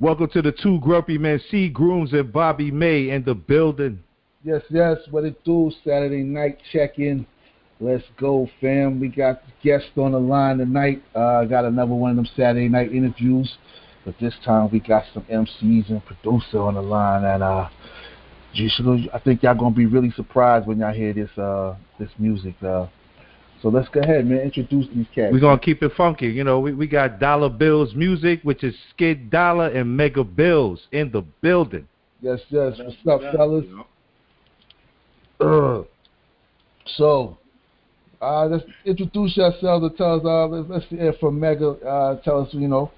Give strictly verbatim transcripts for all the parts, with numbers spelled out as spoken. Welcome to the Two Grumpy Men, C. Grooms and Bobby May in the building. Yes, yes, what it do, Saturday night check-in. Let's go, fam. We got guests on the line tonight. I uh, got another one of them Saturday night interviews, but this time we got some M Cs and producer on the line, and uh, you should, I think y'all going to be really surprised when y'all hear this uh, this music. Uh, so let's go ahead, man, introduce these cats. We're going to keep it funky. You know, we, we got Dolla Bills Music, which is Skid Dollar and Mega Bills in the building. Yes, yes. What's up, that, fellas? You know. uh, so... Uh, let's introduce yourselves and tell us, uh, let's, let's hear from Mega, uh, tell us, you know.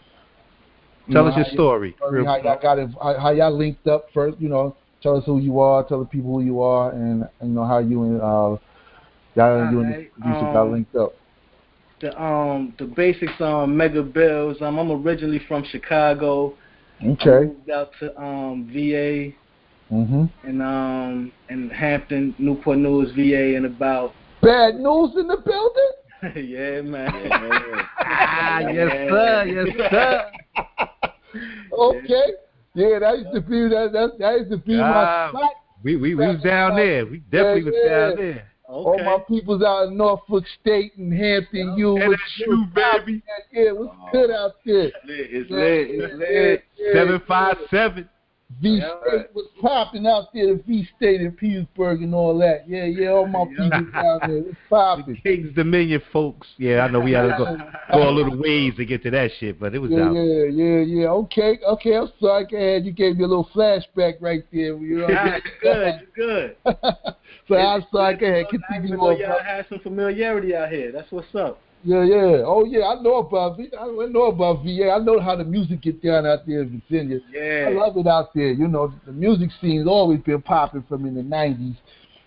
You tell know, us your story. You, how, y'all got it, how y'all linked up first, you know, tell us who you are, tell the people who you are, and, you know, how you and, uh, y'all and you and the producer got linked up. The, um, the basics on Mega Bills, um, I'm originally from Chicago. Okay. I moved out to, um, V A. Mm-hmm. And, um, and Hampton, Newport News, V A, in about Bad news in the building? Yeah, man. Yeah. Yes, sir. Yes, sir. Okay. Yeah, that used to be that. That, that used to be uh, my spot. We we, we was down there. We definitely yeah, was down there. Okay. All my people's out in Norfolk State and Hampton. You and that's you, baby. Yeah, what's oh, good out there? It's lit. It's lit. Yeah, seven five seven. V yeah, State right. was popping out there, the V State in Petersburg and all that. Yeah, yeah, all my people out there, it's popping. The King's Dominion folks. Yeah, I know we had to go, go a little ways to get to that shit, but it was yeah, out. Yeah, yeah, yeah. Okay, okay. I'm sorry. Go ahead. You gave me a little flashback right there. You know? Yeah, good, good. So I'm sorry. Go ahead. Continue on. Y'all had some familiarity out here. That's what's up. Yeah, yeah. Oh, yeah. I know about V. I know about V A. I know how the music get down out there in Virginia. Yeah. I love it out there. You know, the music scene's always been popping from in the nineties.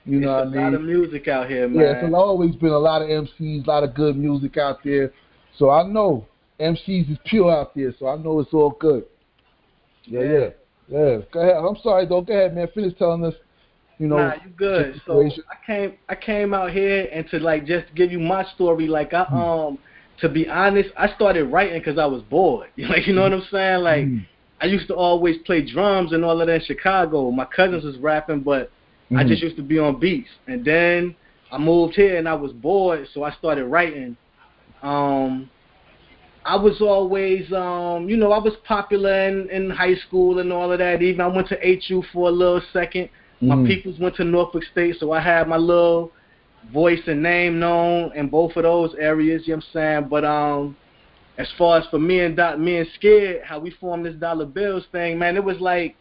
You it's know what I mean? There's a lot of music out here, man. Yeah, there's always been a lot of M Cs, a lot of good music out there. So I know M Cs is pure out there, so I know it's all good. Yeah, yeah. Yeah. yeah. Go ahead. I'm sorry, though. Go ahead, man. Finish telling us. You know, nah, you good. So I came, I came out here and to like just give you my story. Like I, um, to be honest, I started writing because I was bored. Like you know what I'm saying? Like I used to always play drums and all of that in Chicago. My cousins was rapping, but mm-hmm. I just used to be on beats. And then I moved here and I was bored, so I started writing. Um, I was always, um, you know, I was popular in, in high school and all of that. Even I went to H U for a little second. My mm. peoples went to Norfolk State, so I had my little voice and name known in both of those areas, you know what I'm saying? But um, as far as for me and Doc, me and Skid, how we formed this Dollar Bills thing, man, it was like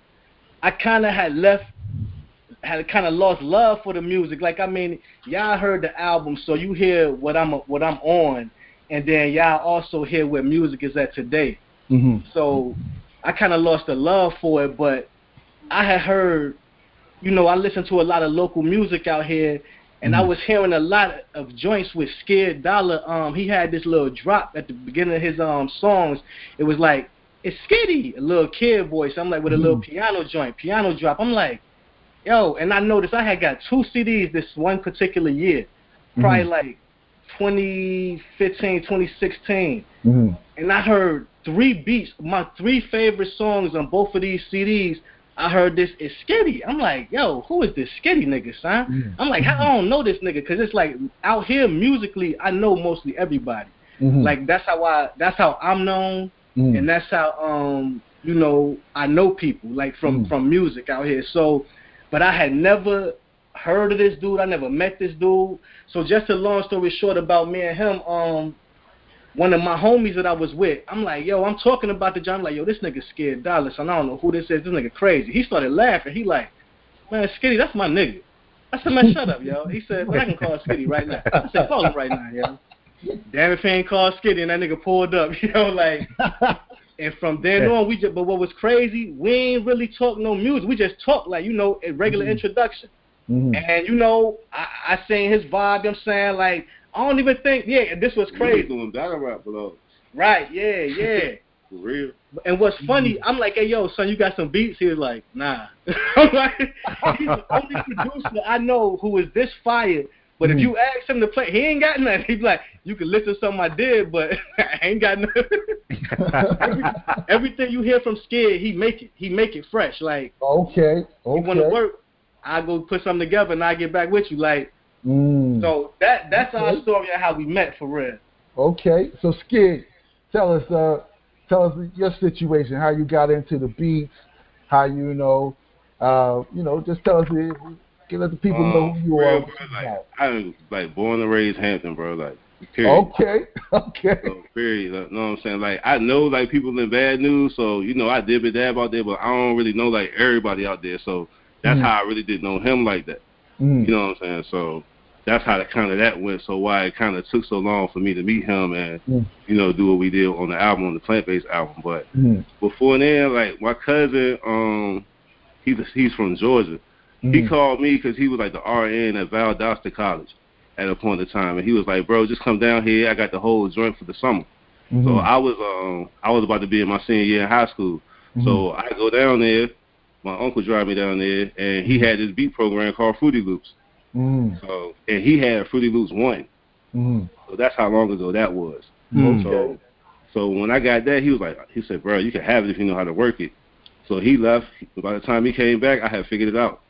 I kind of had left, had kind of lost love for the music. Like, I mean, y'all heard the album, so you hear what I'm what I'm on, and then y'all also hear where music is at today. Mm-hmm. So I kind of lost the love for it, but I had heard... You know, I listen to a lot of local music out here, and mm-hmm. I was hearing a lot of joints with Skid Dollar. Um, he had this little drop at the beginning of his um songs. It was like, it's Skiddy, a little kid voice. I'm like, with a mm-hmm. little piano joint, piano drop. I'm like, yo, and I noticed I had got two C Ds this one particular year, probably mm-hmm. like twenty fifteen, twenty sixteen. Mm-hmm. And I heard three beats, my three favorite songs on both of these C Ds. I heard this is Skiddy. I'm like, yo, who is this Skiddy nigga, son? I'm like, I don't know this nigga, because it's like out here musically, I know mostly everybody. Mm-hmm. Like that's how I, that's how I'm known, mm-hmm. and that's how um, you know, I know people like from mm-hmm. from music out here. So, but I had never heard of this dude. I never met this dude. So just a long story short about me and him, um. One of my homies that I was with, I'm like, yo, I'm talking about the John. I'm like, yo, this nigga Skid Dollar, son. I don't know who this is. This nigga crazy. He started laughing. He like, man, Skiddy, that's my nigga. I said, man, shut up, yo. He said, well, I can call Skiddy right now. I said, call him right now, yo. Damn if he ain't called Skiddy, and that nigga pulled up, you know, like. And from then on, we just, but what was crazy, we ain't really talk no music. We just talk like, you know, a regular mm-hmm. introduction. Mm-hmm. And, you know, I, I seen his vibe, you know what I'm saying, like, I don't even think, yeah, this was crazy. Doing battle rap below. Right, yeah, yeah. For real. And what's funny, I'm like, hey, yo, son, you got some beats? He was like, nah. I'm like, he's the only producer I know who is this fire, But mm. if you ask him to play, he ain't got nothing. He's like, you can listen to something I did, but I ain't got nothing. Every, everything you hear from Skid, he make it. He make it fresh. Like, okay, okay. You want to work, I go put something together and I get back with you. Like, mm. so that that's okay. our story of how we met for real. Okay, so Skid, tell us, uh, tell us your situation, how you got into the beats, how you know, uh, you know, just tell us. It, let the people um, know who you real, are. Bro, like, I was like born and raised Hampton, bro. Like, period. Okay, okay. So, period. Like, you know what I'm saying? Like, I know like people in bad news, so you know I did with dab out there, but I don't really know like everybody out there. So that's mm. how I really didn't know him like that. Mm. You know what I'm saying? So that's how the, kind of that went. So why it kind of took so long for me to meet him and mm. you know do what we did on the album, on the Plant Based album. But mm. before then, like my cousin, um, he's he's from Georgia. He called me because he was like the R N at Valdosta College at a point in time, and he was like, "Bro, just come down here. I got the whole joint for the summer." Mm-hmm. So I was um I was about to be in my senior year in high school, mm-hmm. so I go down there. My uncle drive me down there, and he had this beat program called Fruity Loops. Mm-hmm. So and he had Fruity Loops one. Mm-hmm. So that's how long ago that was. Mm-hmm. So so when I got that, he was like, he said, "Bro, you can have it if you know how to work it." So he left. By the time he came back, I had figured it out.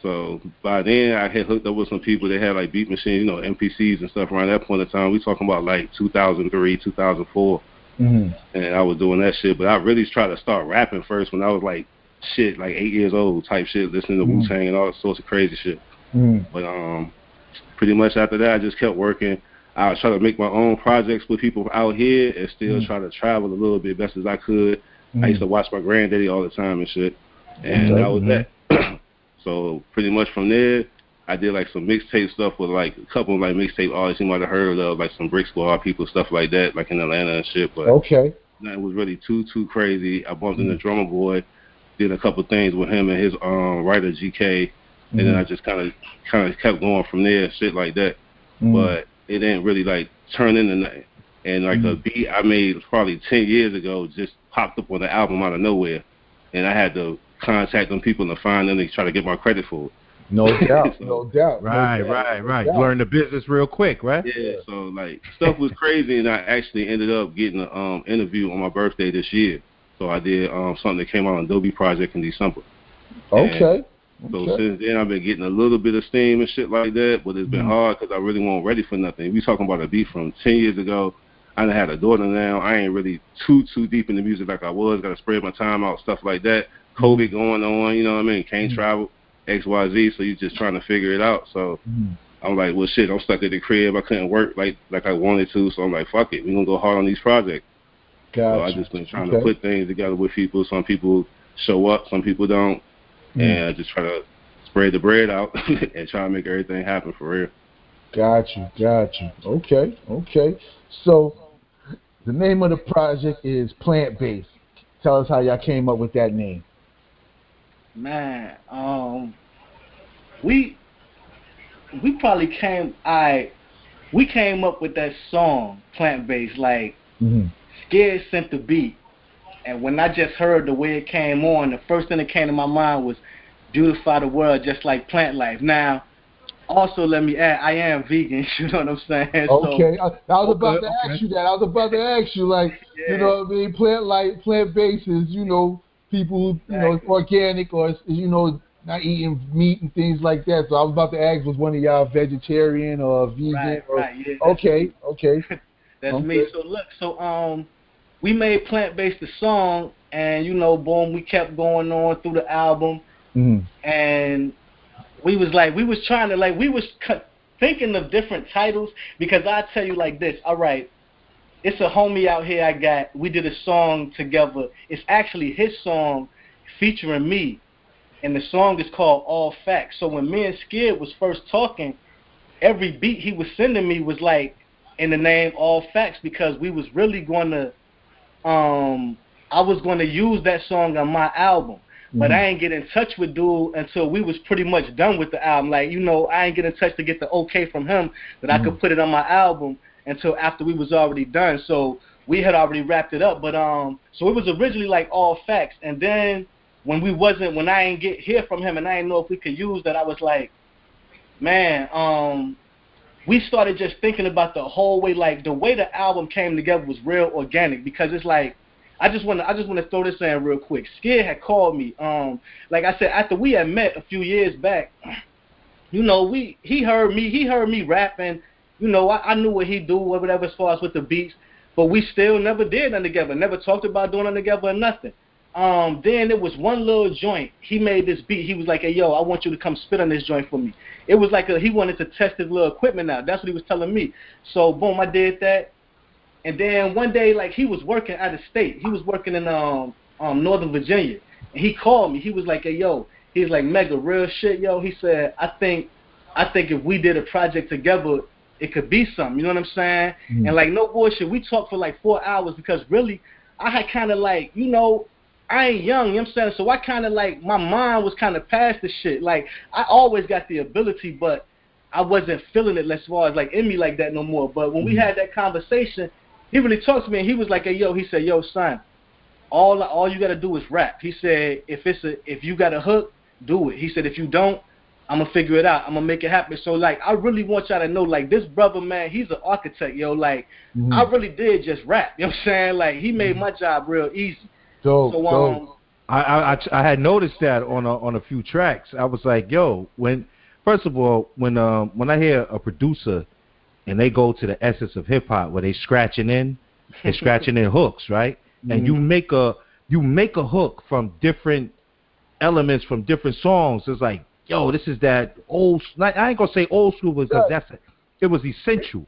So by then, I had hooked up with some people that had, like, beat machines, you know, M P Cs and stuff around that point in time. We talking about, like, two thousand three, two thousand four. Mm-hmm. And I was doing that shit. But I really tried to start rapping first when I was, like, shit, like, eight years old type shit, listening to mm-hmm. Wu-Tang and all sorts of crazy shit. Mm-hmm. But um, pretty much after that, I just kept working. I was trying to make my own projects with people out here and still mm-hmm. try to travel a little bit best as I could. Mm-hmm. I used to watch my granddaddy all the time and shit. And that was that. So pretty much from there, I did like some mixtape stuff with like a couple of like mixtape artists you might have heard of, like some Brick Squad people, stuff like that, like in Atlanta and shit. But okay, nothing was really too too crazy. I bumped mm-hmm. into Drummer Boy, did a couple things with him and his um, writer G K, and mm-hmm. then I just kind of kind of kept going from there, shit like that. Mm-hmm. But it didn't really like turn into nothing. And like mm-hmm. a beat I made probably ten years ago just popped up on the album out of nowhere, and I had to contact them people and find them and try to get my credit for it. No doubt, so, no doubt. Right, no doubt, right, right. No doubt. Learn the business real quick, right? Yeah, so like stuff was crazy, and I actually ended up getting an um, interview on my birthday this year. So I did um, something that came out on Adobe Project in December. Okay. And so okay. since then I've been getting a little bit of steam and shit like that, but it's been mm-hmm. hard because I really wasn't ready for nothing. We talking about a beat from ten years ago. I done had a daughter now. I ain't really too, too deep in the music like I was. Got to spread my time out, stuff like that. COVID going on, you know what I mean? Can't mm-hmm. travel, X, Y, Z, so you're just trying to figure it out. So mm-hmm. I'm like, well, shit, I'm stuck at the crib. I couldn't work like like I wanted to, so I'm like, fuck it. We're going to go hard on these projects. Gotcha. So I've just been trying okay. to put things together with people. Some people show up, some people don't, mm-hmm. and I just try to spread the bread out and try to make everything happen for real. Gotcha, gotcha. Okay, okay. So the name of the project is Plant Based. Tell us how y'all came up with that name. Man, um, we we probably came I we came up with that song Plant Based. Like mm-hmm. Skid sent the beat, and when I just heard the way it came on, the first thing that came to my mind was beautify the world just like plant life. Now, also let me add, I am vegan. You know what I'm saying? Okay, so, I, I was about okay, to ask okay. you that. I was about to ask you, like yeah. you know what I mean? Plant life, plant based is you know. People, you know, it's organic or, it's, you know, not eating meat and things like that. So I was about to ask, was one of y'all vegetarian or vegan? Right, or, right, yeah, okay, me. okay. That's okay. me. So, look, so um, we made Plant-Based the song, and, you know, boom, we kept going on through the album. Mm. And we was, like, we was trying to, like, we was thinking of different titles because I tell you like this, all right, it's a homie out here I got. We did a song together. It's actually his song featuring me. And the song is called All Facts. So when me and Skid was first talking, every beat he was sending me was like in the name All Facts because we was really going to, um, I was going to use that song on my album. Mm-hmm. But I ain't get in touch with dude until we was pretty much done with the album. Like, you know, I ain't get in touch to get the okay from him that mm-hmm. I could put it on my album until after we was already done. So we had already wrapped it up. But um, so it was originally like All Facts. And then when we wasn't, when I ain't get hear from him and I didn't know if we could use that, I was like, man, um, we started just thinking about the whole way, like the way the album came together was real organic, because it's like, I just want to I just want to throw this in real quick. Skid had called me, um, like I said, after we had met a few years back. You know, we he heard me he heard me rapping. You know, I, I knew what he do or whatever as far as with the beats, but we still never did nothing together. Never talked about doing nothing together or nothing. Um, then there was one little joint. He made this beat. He was like, "Hey, yo, I want you to come spit on this joint for me." It was like a, he wanted to test his little equipment out. That's what he was telling me. So boom, I did that. And then one day, like, he was working out of state. He was working in um, um Northern Virginia. And he called me. He was like, "Hey, yo." He's like, "Mega, real shit, yo." He said, I think I think if we did a project together, it could be something. You know what I'm saying? Mm-hmm. And, like, no bullshit, we talked for, like, four hours because, really, I had kind of, like, you know, I ain't young, you know what I'm saying? So I kind of, like, my mind was kind of past the shit. Like, I always got the ability, but I wasn't feeling it as far as, like, in me like that no more. But when mm-hmm. we had that conversation, he really talked to me, and he was like, "Hey, yo," he said, "Yo, son, all all you got to do is rap." He said, if it's a if you got a hook, do it. He said, "If you don't, I'm going to figure it out. I'm going to make it happen." So, like, I really want y'all to know, like, this brother, man, he's an architect, yo. Like, mm-hmm. I really did just rap. You know what I'm saying? Like, he made mm-hmm. my job real easy. Dope, so, um, dope. I, I, I had noticed that on a, on a few tracks. I was like, yo, when, first of all, when um, when I hear a producer and they go to the essence of hip-hop where they scratching in, they scratching in hooks, right? Mm-hmm. And you make a you make a hook from different elements from different songs. It's like, yo, this is that old. I ain't gonna say old school because that's it. It was essential.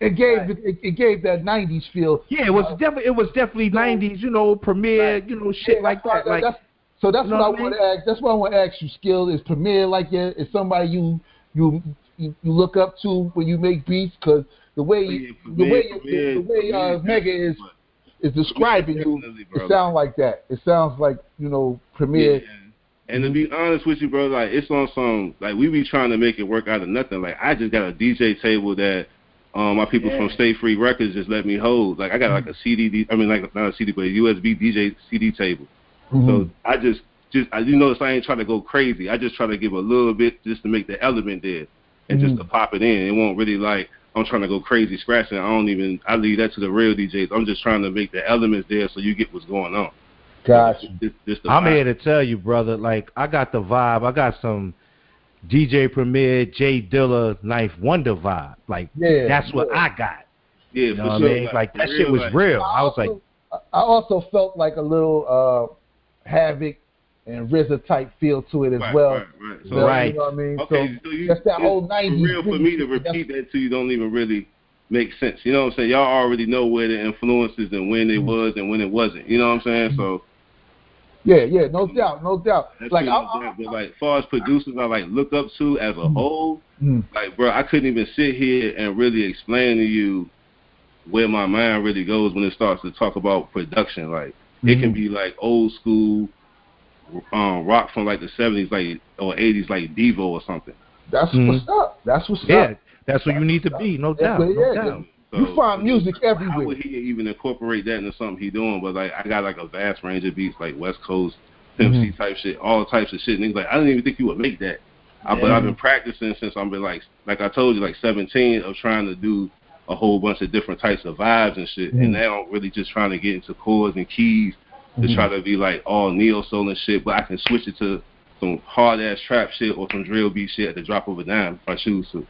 It gave right. it, it gave that nineties feel. Yeah, it was uh, definitely it was definitely nineties. You know, Premier. Right. You know, shit yeah, like that. that. Like that's, so that's what I mean? want to ask. That's what I want to ask you. Skill is Premier like yeah, is somebody you you you look up to when you make beats? Because the way yeah, the way yeah, the way yeah, uh, yeah, Mega is. is describing yeah, you, bro. It sounds like that. It sounds like, you know, Premier. Yeah. And to be honest with you, bro, like, it's on some, like, we be trying to make it work out of nothing. Like, I just got a D J table that um, my people yeah. from Stay Free Records just let me hold. Like, I got, like, a C D, I mean, like, not a C D, but a U S B D J C D table. Mm-hmm. So I just, just I, you notice I ain't trying to go crazy. I just try to give a little bit just to make the element there and mm-hmm. just to pop it in. It won't really, like, I'm trying to go crazy scratching. I don't even, I leave that to the real D Js. I'm just trying to make the elements there so you get what's going on. Gotcha. Just, just the I'm here to tell you, brother, like, I got the vibe. I got some D J Premier, Jay Dilla, Knife Wonder vibe. Like, yeah, that's yeah. what I got. Yeah, you know for what sure. I mean? Like, like that real, shit was like, real. I, also, I was like. I also felt like a little uh, Havoc and R Z A type feel to it as right, well. Right, right. So, right. You know what I mean? Okay, so, so you, that's that whole nineties. For real, for me to repeat that to you don't even really make sense. You know what I'm saying? Y'all already know where the influences and when it mm-hmm. was and when it wasn't. You know what I'm saying? Mm-hmm. So. Yeah, yeah, no um, doubt, no doubt. Like, I, I, I, but like, as far as producers I like look up to as a mm-hmm. whole, mm-hmm. like, bro, I couldn't even sit here and really explain to you where my mind really goes when it starts to talk about production. Like, mm-hmm. it can be like old school. Um, rock from like the seventies, like or eighties, like Devo or something. That's mm. what's up. That's what's yeah, up. Yeah, that's what that's you need to be. No doubt. No yeah, doubt. So, you find music how everywhere. How would he even incorporate that into something he doing? But like, I got like a vast range of beats, like West Coast, M C mm-hmm. type shit, all types of shit. And he's like, I didn't even think you would make that. I, yeah. But I've been practicing since I've been like, like I told you, like seventeen, of trying to do a whole bunch of different types of vibes and shit. Mm-hmm. And now I'm really just trying to get into chords and keys. Mm-hmm. To try to be like all neo soul and shit, but I can switch it to some hard ass trap shit or some drill beat shit at the drop of a dime if I choose to.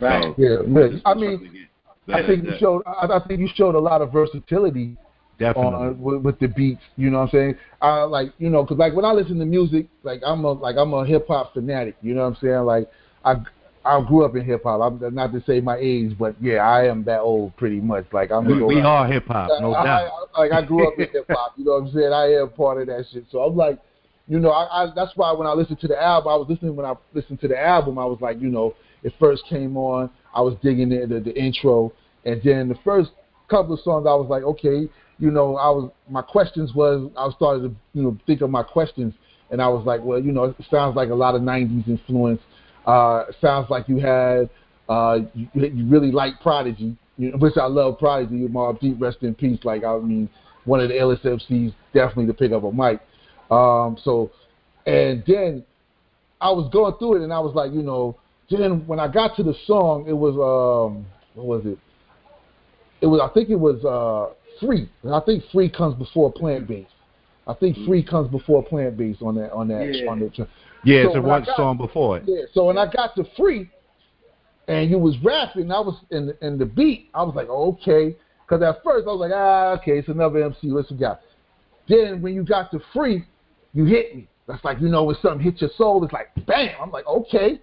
Right. So, yeah. Man. I mean, that, I think that. you showed. I, I think you showed a lot of versatility. Definitely. On, with, with the beats, you know what I'm saying? I like, you know, cause like when I listen to music, like I'm a like I'm a hip hop fanatic. You know what I'm saying? Like I I grew up in hip hop. I'm not to say my age, but yeah, I am that old pretty much. Like I'm. We, we are hip hop, no I, doubt. I, I, like I grew up in hip hop. You know what I'm saying? I am part of that shit. So I'm like, you know, I, I that's why when I listened to the album, I was listening when I listened to the album, I was like, you know, it first came on, I was digging the the, the intro, and then the first couple of songs, I was like, okay, you know, I was my questions was I started to you know think of my questions, and I was like, well, you know, it sounds like a lot of nineties influence. Uh, sounds like you had uh, you, you really like Prodigy, you know, which I love Prodigy. Mobb Deep, rest in peace. Like I mean, one of the illest M Cs definitely to pick up a mic. Um, so, and then I was going through it, and I was like, you know, Then when I got to the song, it was um, what was it? It was I think it was uh, Free. And I think Free comes before Plant Based. I think Free comes before Plant Based on that on that yeah. on the track. Yeah, so it's the one got, song before it. Yeah. So when I got to Free, and you was rapping, I was in the, in the beat. I was like, oh, okay, because at first I was like, ah, okay, it's another M C. What's you got? Then when you got to Free, you hit me. That's like, you know, when something hits your soul, it's like, bam. I'm like, okay.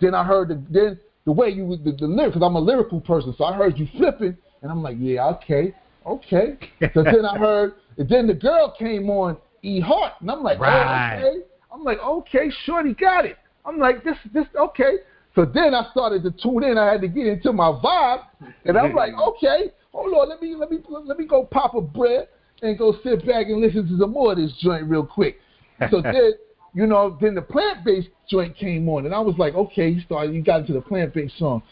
Then I heard the then the way you the, the lyrics, because I'm a lyrical person, so I heard you flipping, and I'm like, yeah, okay, okay. So then I heard, and then the girl came on E-Hart, and I'm like, right. oh, okay. I'm like, okay, shorty got it. I'm like, this, this, okay. So then I started to tune in. I had to get into my vibe, and I'm like, okay, hold on, let me let me let me go pop a bread and go sit back and listen to some more of this joint real quick. So then. You know, then the plant-based joint came on, and I was like, okay, you started, you got into the plant-based song.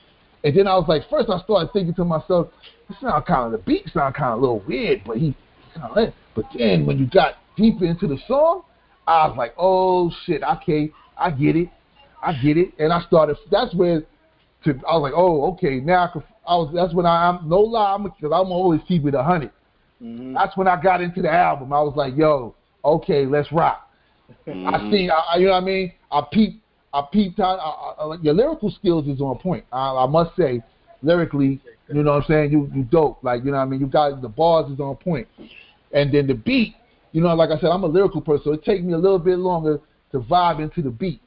And then I was like, first I started thinking to myself, this sound kind of, the beat sound kind of a little weird, but he, but then when you got deeper into the song, I was like, oh, shit, okay, I get it, I get it. And I started, that's where, to, I was like, oh, okay, now I can, I was, that's when I, I'm, no lie, because I'm, I'm always keep it one hundred. Mm-hmm. That's when I got into the album. I was like, yo, okay, let's rock. Mm-hmm. I seen, I, you know what I mean? I peeped, I peeped out. I, I, your lyrical skills is on point. I, I must say, lyrically, you know what I'm saying? You, you dope. Like, you know what I mean? You got the bars is on point. And then the beat, you know, like I said, I'm a lyrical person, so it takes me a little bit longer to vibe into the beat.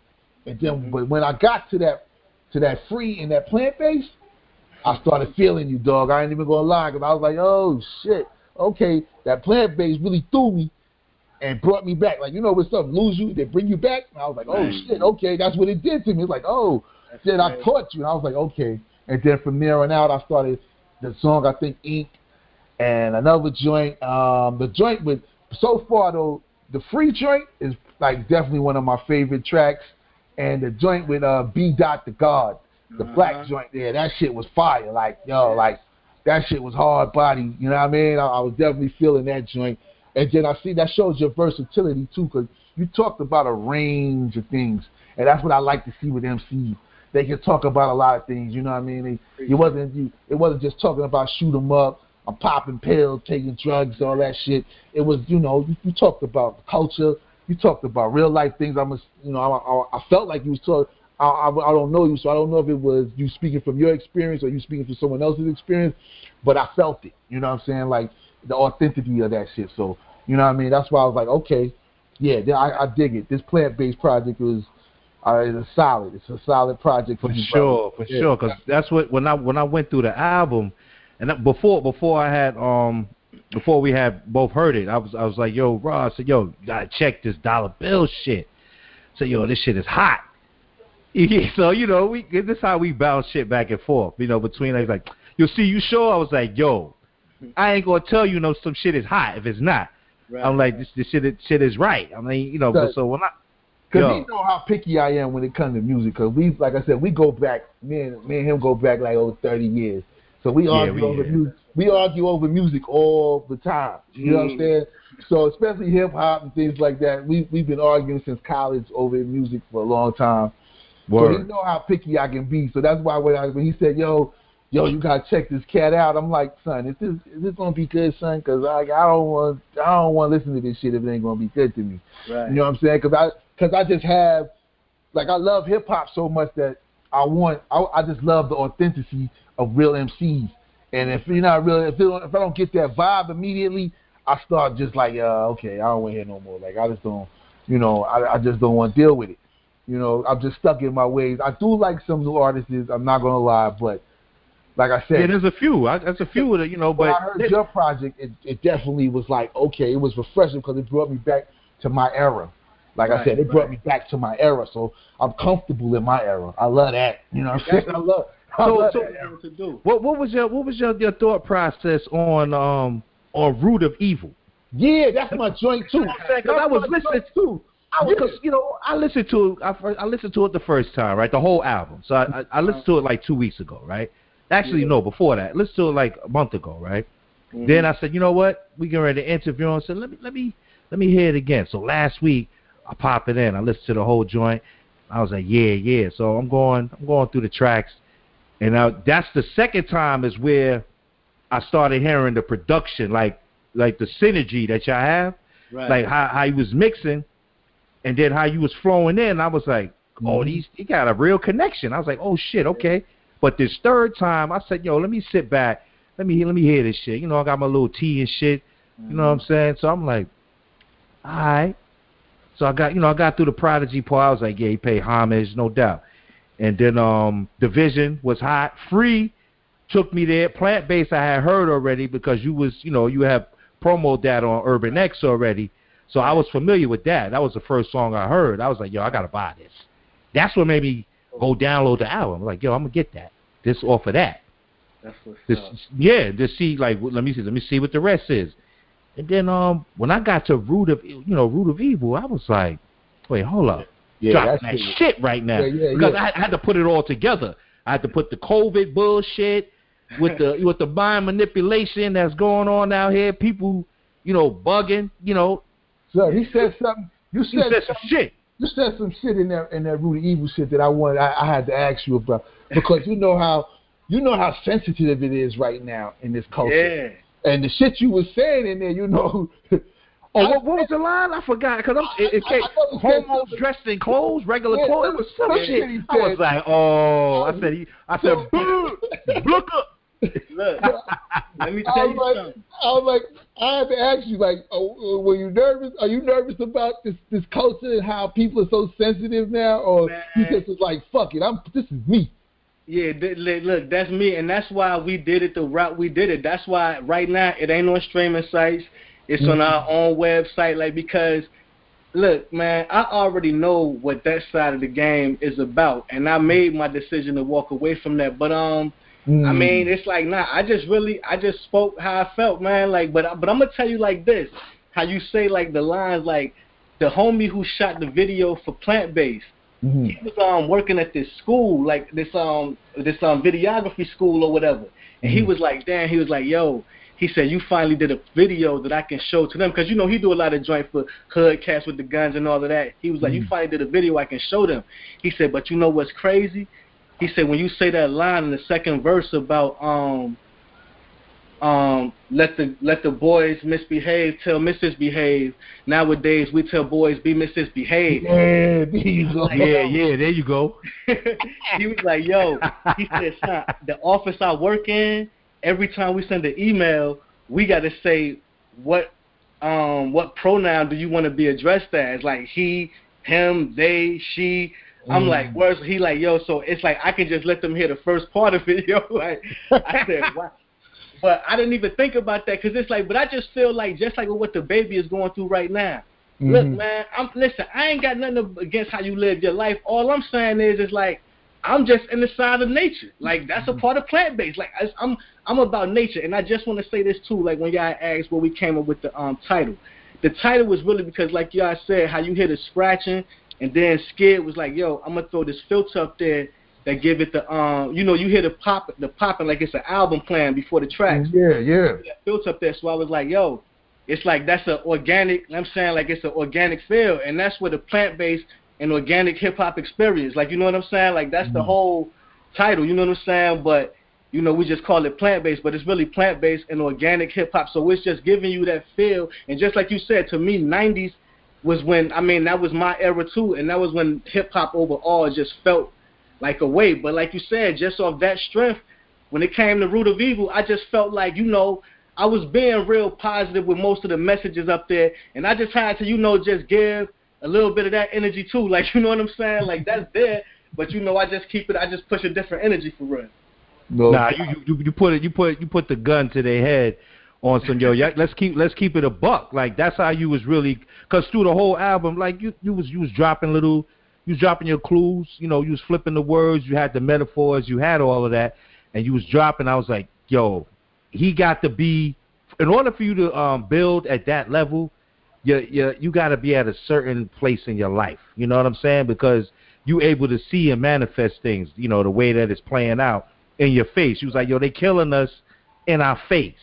And then mm-hmm. but when I got to that, to that Free and that plant base, I started feeling you, dog. I ain't even going to lie, because I was like, oh, shit. Okay, that plant base really threw me. And brought me back. Like, you know what's up, lose you, they bring you back. And I was like, oh, nice. Shit, okay, that's what it did to me. It's like, oh, that's shit, nice. I caught you. And I was like, okay. And then from there on out, I started the song, I think, Ink, and another joint. Um, the joint with, so far, though, the Free joint is, like, definitely one of my favorite tracks. And the joint with uh, B-Dot the God, the uh-huh. Black joint there, that shit was fire. Like, yo, like, that shit was hard body. You know what I mean? I, I was definitely feeling that joint. And then I see that shows your versatility, too, because you talked about a range of things. And that's what I like to see with M Cs. They can talk about a lot of things, you know what I mean? They, it, wasn't, you, it wasn't just talking about shoot 'em up, I'm popping pills, taking drugs, all that shit. It was, you know, you, you talked about culture. You talked about real-life things. I must, you know, I, I, I felt like you was talking. I, I, I don't know you, so I don't know if it was you speaking from your experience or you speaking from someone else's experience, but I felt it, you know what I'm saying? Like, the authenticity of that shit. So, you know what I mean? That's why I was like, okay, yeah, I, I dig it. This plant-based project is, uh, is a solid. It's a solid project for, for sure, brothers. for yeah. sure. Because that's what when I when I went through the album, and before before I had um before we had both heard it, I was I was like, yo, Rob, I said, yo, gotta check this Dollar Bill shit. So yo, this shit is hot. So you know, we this is how we bounce shit back and forth. You know, between us, like, you'll see, you sure? I was like, yo. I ain't gonna tell you no some shit is hot if it's not. Right, I'm like, this, this shit, this shit is right. I mean, you know, but so when I, because he know how picky I am when it comes to music. Because we, like I said, we go back. Me and me and him go back like over thirty years. So we argue yeah, we, over yeah. music. We argue over music all the time. You mm. know what I'm saying? So especially hip hop and things like that. We we've been arguing since college over music for a long time. Word. So he know how picky I can be. So that's why when I, when he said, yo. Yo, you gotta check this cat out. I'm like, son, is this is this gonna be good, son? Cause I I don't want I don't want to listen to this shit if it ain't gonna be good to me. Right. You know what I'm saying? Cause I cause I just have like I love hip hop so much that I want I, I just love the authenticity of real M Cs. And if you're not real, if if I don't get that vibe immediately, I start just like, uh, okay, I don't want to hear no more. Like I just don't, you know, I I just don't want to deal with it. You know, I'm just stuck in my ways. I do like some new artists. I'm not gonna lie, but like I said, yeah, there's a few. I, there's a few of it, you know. But when I heard it, your project, it, it definitely was like, okay, it was refreshing because it brought me back to my era. Like right, I said, it right. brought me back to my era, so I'm comfortable in my era. I love that. You know what I'm saying? I love. I so, love so that era to do. What, what was your What was your, your thought process on um on Root of Evil? Yeah, that's my joint too. Because I was listening to. I was, yeah. you know, I listened to I, I listened to it the first time, right? The whole album. So I I, I listened to it like two weeks ago, right? Actually, yeah. no, before that. Let's do it like a month ago, right? Mm-hmm. Then I said, you know what? We get ready to interview and said, let me let me let me hear it again. So last week I pop it in. I listened to the whole joint. I was like, yeah, yeah. So I'm going, I'm going through the tracks, and I, that's the second time is where I started hearing the production, like, like the synergy that y'all have, right. Like how how you was mixing, and then how you was flowing in. I was like, oh, these, he got a real connection. I was like, oh shit, okay. But this third time, I said, yo, let me sit back, let me let me hear this shit. You know, I got my little tea and shit. You know what I'm saying? So I'm like, all right. So I got, you know, I got through the Prodigy part. I was like, yeah, he paid homage, no doubt. And then um, Division was hot. Free took me there. Plant Bass I had heard already because you was, you know, you have promoed that on Urban X already. So I was familiar with that. That was the first song I heard. I was like, yo, I got to buy this. That's what made me go download the album. Like, yo, I'm going to get that. This off of that. That's what's this, yeah, just see, like, let me see, let me see what the rest is. And then um, when I got to Root of, you know, Root of Evil, I was like, wait, hold up. Yeah, dropping that it. shit right now. Yeah, yeah, because yeah. I had to put it all together. I had to put the COVID bullshit with the with the mind manipulation that's going on out here. People, you know, bugging, you know. So he said something. You said, said some shit. You said some shit in that in that Root of Evil shit that I wanted. I, I had to ask you about because you know how you know how sensitive it is right now in this culture. Yeah. And the shit you was saying in there, you know. Oh, what, what was the line? I forgot. Because it, it came homos dressed in clothes, regular yeah, clothes. It was some shit. shit I was like, oh. I said, he, I said, boo, look up. Look, let me tell you like, something. I was like, I had to ask you, like, oh, were you nervous? Are you nervous about this, this culture and how people are so sensitive now? Or Man. you just was like, fuck it, I'm, this is me. Yeah, th- look, that's me, and that's why we did it the route we did it. That's why right now it ain't on streaming sites. It's mm-hmm. on our own website, like, because, look, man, I already know what that side of the game is about, and I made my decision to walk away from that. But um, mm-hmm. I mean, it's like, nah, I just really, I just spoke how I felt, man. Like, but but I'm gonna tell you like this, how you say like the lines, like the homie who shot the video for Plant Based. Mm-hmm. He was um working at this school, like this um this um videography school or whatever, and he was like, damn, he was like, yo, he said, you finally did a video that I can show to them, because you know he do a lot of joint for hood cats with the guns and all of that. He was like, mm-hmm. you finally did a video I can show them. He said, but you know what's crazy? He said, when you say that line in the second verse about um um let the let the boys misbehave, tell missus behave. Nowadays we tell boys be missus behave. Yeah, yeah, yeah, there you go. He was like, yo, he said, son, the office I work in, every time we send an email, we gotta say what um what pronoun do you wanna be addressed as? Like he, him, they, she. I'm like, where's he like, yo, so it's like I can just let them hear the first part of it, yo. Like I said, wow. But I didn't even think about that, because it's like, but I just feel like, just like what the baby is going through right now. Mm-hmm. Look, man, I'm listen, I ain't got nothing against how you live your life. All I'm saying is, it's like, I'm just in the side of nature. Like, that's mm-hmm. a part of plant-based. Like, I, I'm I'm about nature. And I just want to say this, too, like when y'all asked where we came up with the um title. The title was really because, like y'all said, how you hear the scratching, and then Skid was like, yo, I'm going to throw this filter up there. That give it the, um, you know, you hear the pop, the popping like it's an album playing before the tracks. Yeah, yeah. That filter up there, so I was like, yo, it's like that's an organic, I'm saying like it's an organic feel, and that's where the plant-based and organic hip-hop experience, like, you know what I'm saying? Like, that's mm-hmm. the whole title, you know what I'm saying? But, you know, we just call it plant-based, but it's really plant-based and organic hip-hop, so it's just giving you that feel, and just like you said, to me, nineties was when, I mean, that was my era too, and that was when hip-hop overall just felt like a way, but like you said, just off that strength, when it came to Root of Evil, I just felt like, you know, I was being real positive with most of the messages up there, and I just had to, you know, just give a little bit of that energy too, like, you know what I'm saying? Like, that's there, but you know, I just keep it, I just push a different energy for real. Nah, you you, you put it, you put you put the gun to their head on some, yo, let's keep let's keep it a buck, like, that's how you was really, because through the whole album, like, you, you was you was dropping little, you was dropping your clues, you know, you was flipping the words, you had the metaphors, you had all of that, and you was dropping. I was like, yo, he got to be, in order for you to um, build at that level, you, you, you got to be at a certain place in your life, you know what I'm saying? Because you able to see and manifest things, you know, the way that it's playing out in your face. He was like, yo, they killing us in our face,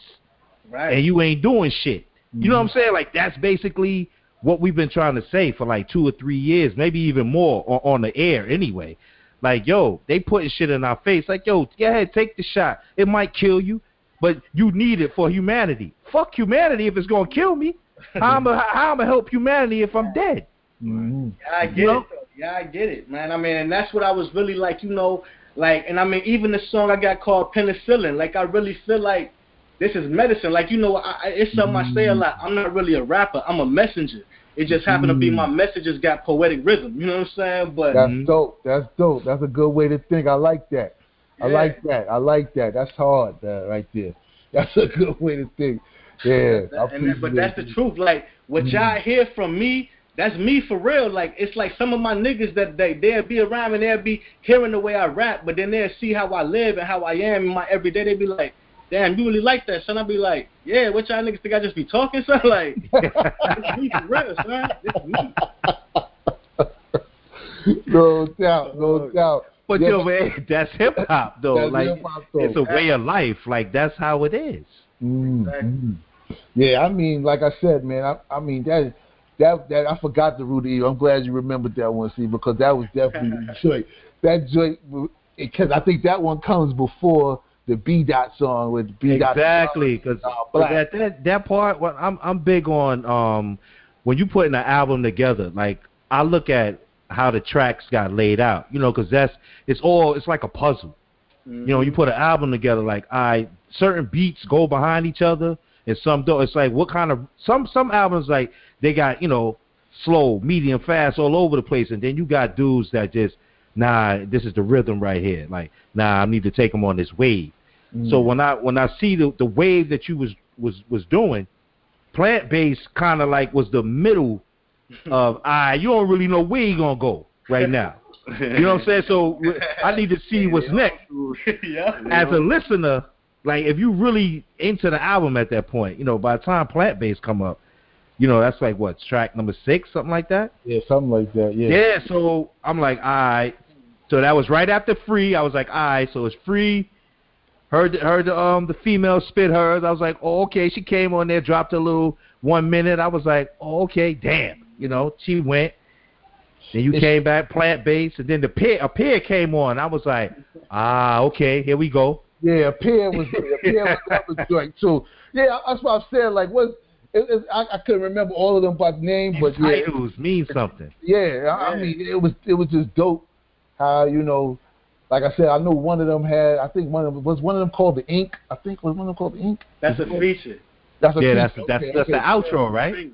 right? And you ain't doing shit. Mm-hmm. You know what I'm saying? Like, that's basically what we've been trying to say for like two or three years, maybe even more, or on the air anyway. Like, yo, they putting shit in our face. Like, yo, go ahead, take the shot. It might kill you, but you need it for humanity. Fuck humanity if it's going to kill me. How I'm going to help humanity if I'm dead? Mm-hmm. Yeah, I get you know? it. Though. Yeah, I get it, man. I mean, and that's what I was really like, you know, like, and I mean, even the song I got called Penicillin, like, I really feel like this is medicine. Like, you know, I, it's something mm-hmm. I say a lot. I'm not really a rapper. I'm a messenger. It just happened mm. to be my messages got poetic rhythm. You know what I'm saying? But that's mm. dope. That's dope. That's a good way to think. I like that. Yeah. I like that. I like that. That's hard, man, right there. That's a good way to think. Yeah. and that, but that's the truth. Like, what mm. y'all hear from me, that's me for real. Like, it's like some of my niggas that they, they'll be around and they'll be hearing the way I rap, but then they'll see how I live and how I am in my everyday. They'll be like, damn, you really like that, son. I'll be like, yeah, what y'all niggas think I just be talking, son? Like, it's me for real, son. It's me. No doubt, no doubt. But yes. Yo, man, that's hip hop though. That's like hip-hop, though. It's a way of life. Like, that's how it is. Mm-hmm. Exactly. Yeah, I mean, like I said, man, I, I mean that that that I forgot the Rudy. I'm glad you remembered that one, see, because that was definitely the joint. That joint, because I think that one comes before the B-Dot song with B-Dot. Exactly, because uh, that, that that part, well, I'm I'm big on um when you putting an album together. Like, I look at how the tracks got laid out, you know, because that's it's all it's like a puzzle. Mm-hmm. You know, you put an album together, like I certain beats go behind each other, and some don't. It's like what kind of some some albums like they got, you know, slow, medium, fast, all over the place, and then you got dudes that just, nah, this is the rhythm right here. Like, nah, I need to take them on this wave. Mm. So when I when I see the, the wave that you was was, was doing, Plant Bass kind of like was the middle of, ah, you don't really know where you gonna go right now. You know what I'm saying? So I need to see what's next. Yeah. As a listener, like if you really into the album at that point, you know, by the time Plant Bass come up, you know, that's like what, track number six, something like that. Yeah, something like that. Yeah. Yeah. So I'm like, all right. So that was right after Free. I was like, all right, so it's Free. Heard, heard um, the female spit hers. I was like, oh, okay. She came on there, dropped a little one minute. I was like, oh, okay, damn. You know, she went. Then you came back, Plant Based. And then the peer, a peer came on. I was like, ah, okay, here we go. Yeah, a peer was, a peer was the other joint, too. Yeah, that's what I'm saying. Like, what's It, it, I, I couldn't remember all of them by name, but yeah, titles mean something. Yeah, I, I mean, it was it was just dope. How, you know, like I said, I know one of them had. I think one of them was one of them called the Ink. I think was one of them called the Ink. That's a feature. That's a yeah. Feature. That's okay, that's okay. that's the outro, right?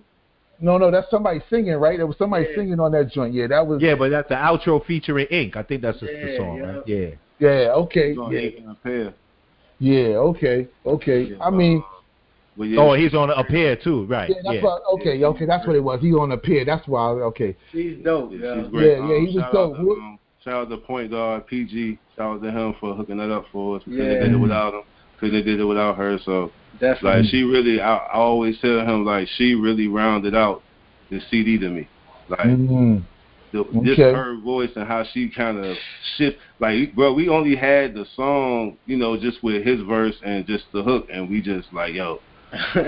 No, no, that's somebody singing, right? There was somebody yeah. singing on that joint. Yeah, that was. Yeah, but that's the outro featuring Ink. I think that's just yeah, the song, yeah. right? Yeah. Yeah. Okay. Yeah. Yeah. Okay. Okay. I mean. Well, yeah. Oh, he's on a pair too, right? Yeah, that's yeah. What, okay, okay, that's what it was. He on a pair. That's why. Okay. She's dope. Yeah, she's great. Yeah, um, yeah, he was dope. Out to, um, shout out to Point Guard P G. Shout out to him for hooking that up for us. Because yeah. they did it without him. Because they did it without her. So, definitely. Like, she really. I, I always tell him, like, she really rounded out the C D to me. Like, mm-hmm. the, okay. just her voice and how she kind of shift. Like, bro, we only had the song, you know, just with his verse and just the hook, and we just like, yo. P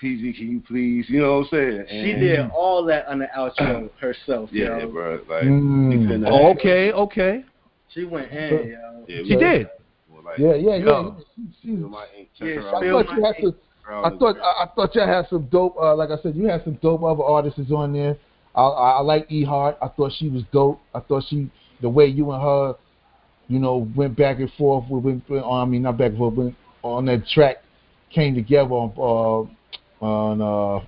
G, can you please? You know what I'm saying? And she did all that on the outro herself. Yeah, yo. bro. Like, mm. oh, okay, okay. She went in, so, yo. Yeah, she did. Well, like, yeah, yeah, yo. yeah. She, she, she, yeah I, thought you had some, I thought I, I thought you had some dope. Uh, like I said, you had some dope other artists on there. I, I, I like E-Hart. I thought she was dope. I thought she, the way you and her, you know, went back and forth. We went, I mean, not back and forth, but on that track. Came together on uh, on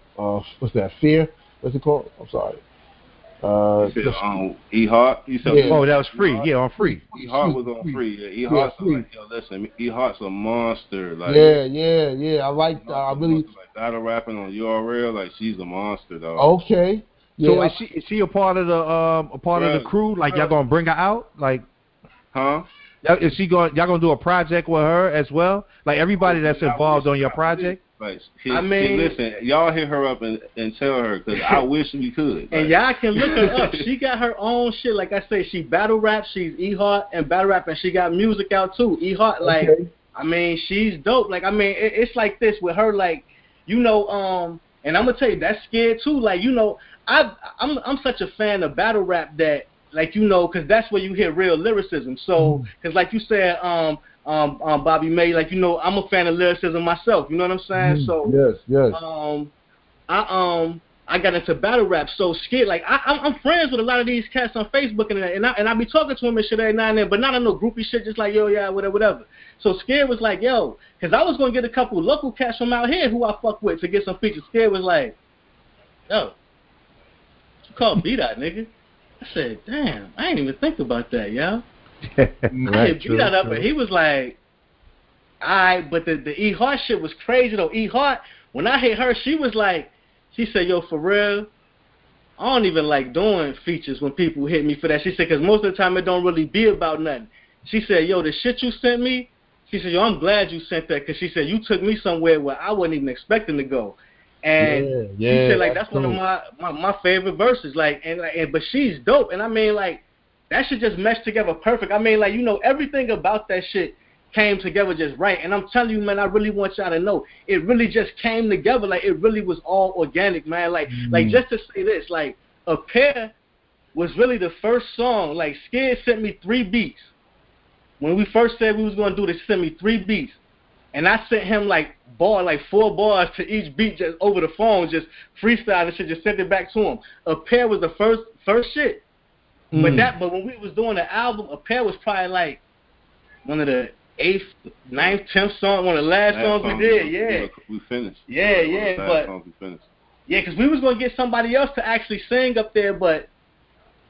uh, uh, what's that? Fear? What's it called? I'm sorry. Uh, said, um, E-Hart. You said, yeah. Oh, that was Free. E-Hart. Yeah, on Free. E-Hart was on Free. Yeah, E-Hart's yeah, free. Like, yo, listen, E-Hart's a monster. Like, yeah, yeah, yeah. I like. Uh, I really like battle rapping on U R L. Like, she's a monster, though. Okay. Yeah. So is she is she a part of the um a part yeah. of the crew? Like, y'all gonna bring her out? Like, huh? Is she going? Y'all gonna do a project with her as well? Like everybody that's involved on your project. Like, he, I mean, listen, y'all hit her up and, and tell her because I wish we could. Like. And y'all can look her up. She got her own shit. Like I say, she battle rap. She's E-Hart and battle rap, and she got music out too. E-Hart, like, okay. I mean, she's dope. Like, I mean, it, it's like this with her. Like, you know, um. And I'm gonna tell you, that's Skid too. Like, you know, I I'm I'm such a fan of battle rap that, like, you know, because that's where you hear real lyricism. So, because like you said, um, um, um, Bobby May, like, you know, I'm a fan of lyricism myself. You know what I'm saying? Mm, so yes, yes. Um, I um. I got into battle rap, so Skid, like, I, I'm friends with a lot of these cats on Facebook, and and I, and I be talking to them and shit every now and then, but not on no groupie shit, just like, yo, yeah, whatever, whatever. So Skid was like, yo, because I was going to get a couple local cats from out here who I fuck with to get some features. Skid was like, yo, you call B-Dot, nigga? I said, damn, I ain't even think about that, yo. I hit B-Dot up, and he was like, all right, but the, the E-Hart shit was crazy, though. E-Hart, when I hit her, she was like, she said, yo, for real, I don't even like doing features when people hit me for that. She said, because most of the time it don't really be about nothing. She said, yo, the shit you sent me, she said, yo, I'm glad you sent that, because she said, you took me somewhere where I wasn't even expecting to go. And yeah, yeah, she said, like, that's one of my, my, my favorite verses. Like, and, and but she's dope. And I mean, like, that shit just meshed together perfect. I mean, like, you know, everything about that shit came together just right. And I'm telling you, man, I really want y'all to know, it really just came together. Like, it really was all organic, man. Like, mm. like just to say this, like, A Pair was really the first song. Like, Skid sent me three beats. When we first said we was going to do this, sent me three beats. And I sent him, like, bar, like four bars to each beat just over the phone, just freestyle and shit, just sent it back to him. A Pair was the first first shit. Mm. But that, but when we was doing the album, A Pair was probably, like, one of the eighth, ninth, tenth song, one of the last, last songs song we did, we, yeah. We finished. Yeah, yeah, but we yeah, because we was gonna get somebody else to actually sing up there, but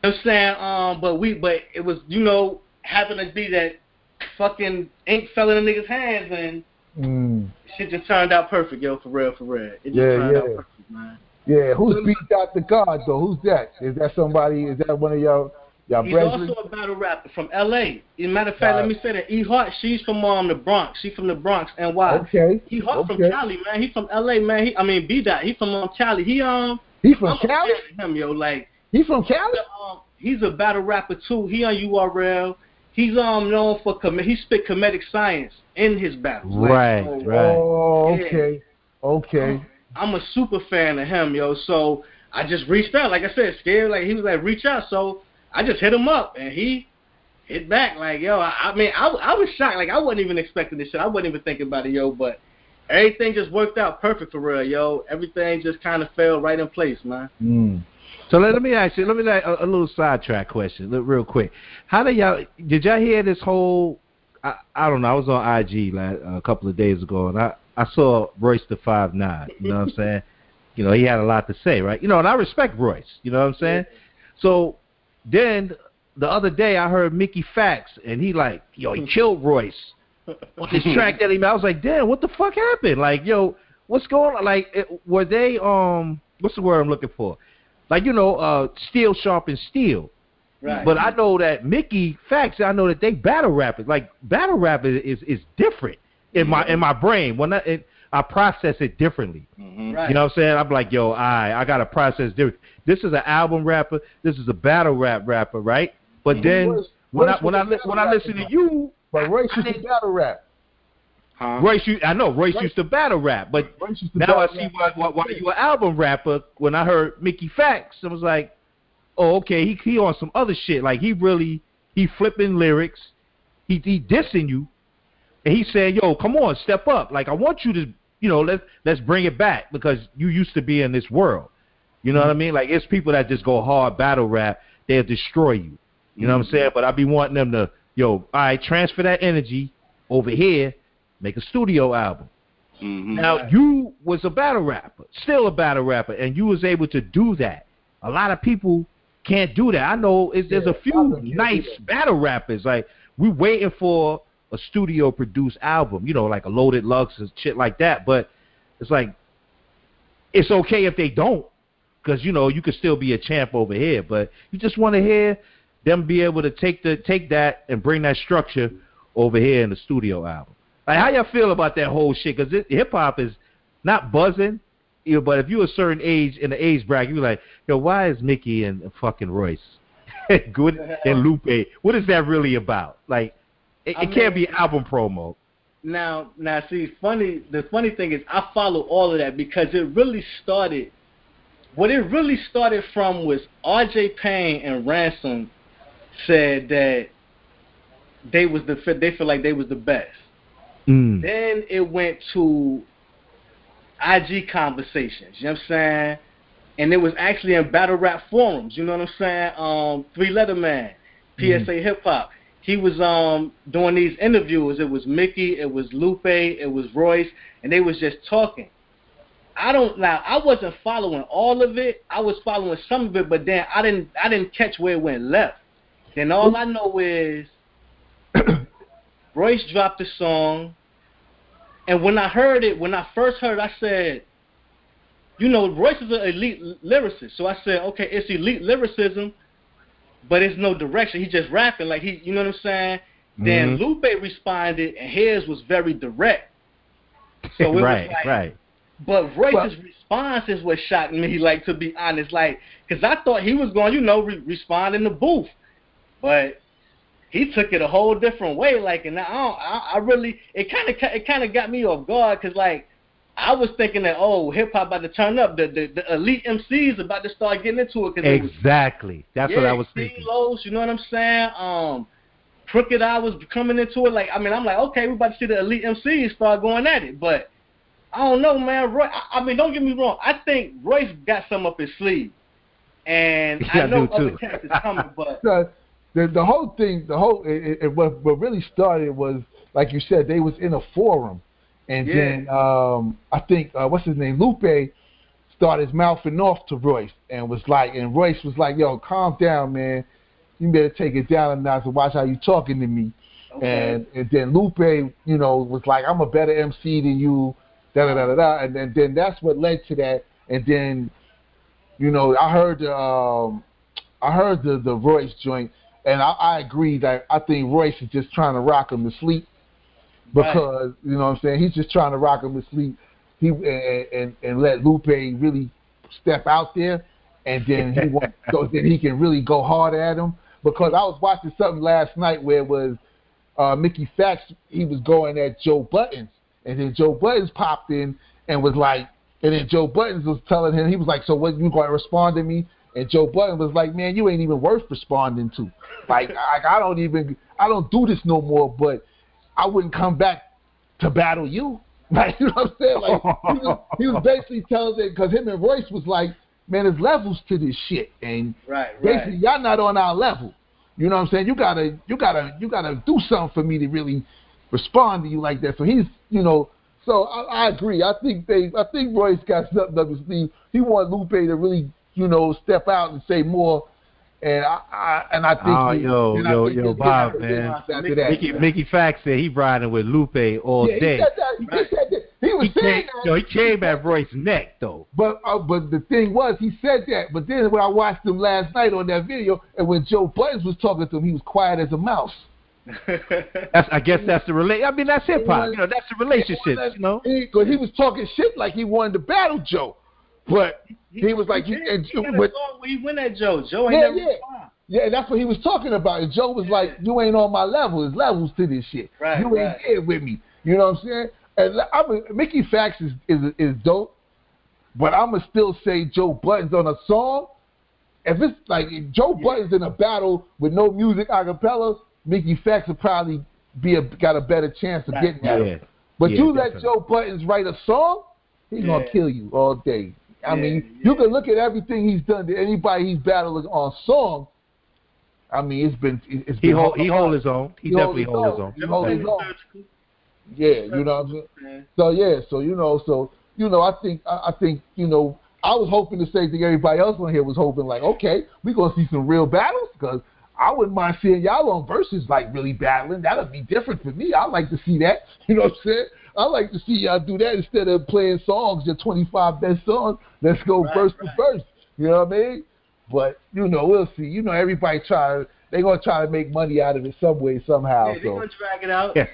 you know what I'm saying, um, but we, but it was, you know, happened to be that fucking ink fell in the niggas' hands, and mm. shit just turned out perfect, yo, for real, for real. It just yeah, turned yeah. out perfect, man. Yeah, who's B-Dot the God though? Who's that? Is that somebody? Is that one of y'all? Y'all He's Bradley? Also a battle rapper from L A. As a matter of fact, God. let me say that E-Hart, she's from um, the Bronx. She's from the Bronx, N Y. Okay. E-Hart okay. from Cali, man. He from L A, man. He, I mean, B-Dot. He from um, Cali. He um. He from I'm Cali. Him, yo, like. He from Cali. He's a, um, he's a battle rapper too. He on U R L. He's um known for com- he spit comedic science in his battles. Right. Like, so, right. Oh, okay. Yeah. Okay. I'm, I'm a super fan of him, yo. So I just reached out. Like I said, Scared. Like, he was like, reach out. So I just hit him up, and he hit back, like, yo, I, I mean, I, I was shocked. Like, I wasn't even expecting this shit. I wasn't even thinking about it, yo, but everything just worked out perfect for real, yo. Everything just kind of fell right in place, man. Mm. So let, let me ask you, let me ask a, a little sidetrack question real quick. How did y'all, did y'all hear this whole, I, I don't know, I was on I G last, uh, a couple of days ago, and I, I saw Royce the five nine, you know what I'm saying? You know, he had a lot to say, right? You know, and I respect Royce, you know what I'm saying? So then the other day I heard Mickey Facts, and he like, yo, he killed Royce on this track that he made. I was like, damn, what the fuck happened? Like, yo, what's going on? Like, it, were they, um, what's the word I'm looking for? Like, you know, uh, steel sharpens steel. Right. But I know that Mickey Facts, I know that they battle rappers. Like, battle rap is, is, is different in mm-hmm. my in my brain. When I, it, I process it differently. Mm-hmm. Right. You know what I'm saying? I'm like, yo, I, I got to process different. This is an album rapper. This is a battle rap rapper, right? But mm-hmm. then Royce, when Royce I when I li- when I listen to you, but Royce I, I used to battle rap. Huh? Royce, you, I know Royce, Royce used to battle rap, but now I see why, why why you an album rapper. When I heard Mickey Facts, I was like, oh, okay, he he on some other shit. Like, he really he flipping lyrics, he he dissing you, and he said, yo, come on, step up. Like, I want you to. You know, let's let's bring it back, because you used to be in this world. You know mm-hmm. what I mean? Like, it's people that just go hard battle rap, they'll destroy you. You mm-hmm. know what I'm saying? But I be wanting them to, yo, all right, transfer that energy over here, make a studio album. Mm-hmm. Now, right. you was a battle rapper, still a battle rapper, and you was able to do that. A lot of people can't do that. I know it's, yeah, there's a few nice battle rappers. Like, we waiting for a studio-produced album, you know, like a Loaded Lux and shit like that, but it's like, it's okay if they don't, because, you know, you could still be a champ over here, but you just want to hear them be able to take the take that and bring that structure over here in the studio album. Like, how y'all feel about that whole shit? Because hip-hop is not buzzing, you know, but if you're a certain age, in the age bracket, you're like, yo, why is Mickey and fucking Royce good and Lupe? What is that really about? Like, It, it I mean, can't be album promo. Now, now, see, funny. The funny thing is, I follow all of that because it really started. What it really started from was R J Payne and Ransom said that they was the they feel like they was the best. Mm. Then it went to I G conversations. You know what I'm saying? And it was actually in battle rap forums. You know what I'm saying? Um, Three Letter Man, P S A mm. Hip Hop. He was um, doing these interviews. It was Mickey, it was Lupe, it was Royce, and they was just talking. I don't now. I wasn't following all of it. I was following some of it, but then I didn't. I didn't catch where it went left. Then all I know is Royce dropped the song, and when I heard it, when I first heard it, I said, you know, Royce is an elite lyricist, so I said, okay, it's elite lyricism. But it's no direction. He's just rapping like he, you know what I'm saying? Mm-hmm. Then Lupe responded, and his was very direct. So it right, was like, right. But Royce's well, response is what shocked me. Like, to be honest, like, because I thought he was going, you know, re- respond in the booth, but he took it a whole different way. Like, and I, don't, I, I really, it kind of, it kind of got me off guard because, like, I was thinking that, oh, hip-hop about to turn up. The, the, the elite M Cs about to start getting into it. Cause exactly. It was, That's yeah, what I was thinking. King Los, you know what I'm saying? Um, Crooked Eye was coming into it. Like, I mean, I'm like, okay, we're about to see the elite M Cs start going at it. But I don't know, man. Roy, I, I mean, don't get me wrong. I think Royce got some up his sleeve. And yeah, I know other cats is coming, but. So, the, the whole thing, the whole, it, it, what, what really started was, like you said, they was in a forum. And yeah. then um, I think, uh, what's his name, Lupe started mouthing off to Royce and was like, and Royce was like, yo, calm down, man. You better take it down a notch and watch how you talking to me. Okay. And, and then Lupe, you know, was like, I'm a better M C than you, da-da-da-da-da. And, and then that's what led to that. And then, you know, I heard, um, I heard the, the Royce joint, and I, I agree that I think Royce is just trying to rock him to sleep. Because, you know what I'm saying, he's just trying to rock him to sleep he, and, and, and let Lupe really step out there, and then he wants, so then he can really go hard at him. Because I was watching something last night where it was uh, Mickey Facts, he was going at Joe Budden, and then Joe Budden popped in and was like, and then Joe Budden was telling him, he was like, so what, you going to respond to me? And Joe Budden was like, man, you ain't even worth responding to. Like, I, I don't even, I don't do this no more, but I wouldn't come back to battle you. Like, you know what I'm saying? Like, he was, he was basically telling it, because him and Royce was like, man, there's levels to this shit. And right, basically, right. y'all not on our level. You know what I'm saying? You gotta, you gotta, you gotta do something for me to really respond to you like that. So he's, you know, so I, I agree. I think they, I think Royce got something up his sleeve. He wanted Lupe to really, you know, step out and say more. And I, I and I think oh, he, yo and yo I think yo Bob man, Mickey, that, Mickey, man. Mickey Facts said he riding with Lupe all yeah, day. He, that, right. he, that, he was he saying came, that. Yo, he came at Royce's neck though. But uh, but the thing was, he said that. But then when I watched him last night on that video, and when Joe Budden was talking to him, he was quiet as a mouse. that's I guess that's the relate. I mean that's hip hop. You know that's the relationship. You know, because he, he was talking shit like he wanted to battle Joe. But he, he was like, he, and Joe, he, but, he went at Joe. Joe ain't yeah, never yeah. respond. Yeah, that's what he was talking about. And Joe was yeah. like, you ain't on my level. There's levels to this shit. Right, you right. ain't here with me. You know what I'm saying? And I mean, Mickey Facts is, is is dope, but I'm going to still say Joe Budden's on a song. If it's like if Joe yeah. Budden's in a battle with no music a cappella, Mickey Facts would probably be a, got a better chance of right. getting at yeah. him. But yeah, you definitely. Let Joe Budden write a song, he's yeah. going to kill you all day. I yeah, mean, yeah. you can look at everything he's done to anybody he's battling on song. I mean, it's been it's he been hold, he hold his own. He, he definitely hold his own. He hold his own. Yeah, you know what I'm saying. So yeah, so you know, so you know, I think I, I think you know, I was hoping the same thing everybody else on here was hoping, like, okay, we are gonna see some real battles because I wouldn't mind seeing y'all on versus like really battling. That'll be different for me. I like to see that. You know what I'm saying? I like to see y'all do that instead of playing songs, your twenty-five best songs. Let's go right, verse right. to verse. You know what I mean? But, you know, we'll see. You know, everybody try, they're going to try to make money out of it some way, somehow. Yeah, they're so. going to drag it out. Yeah,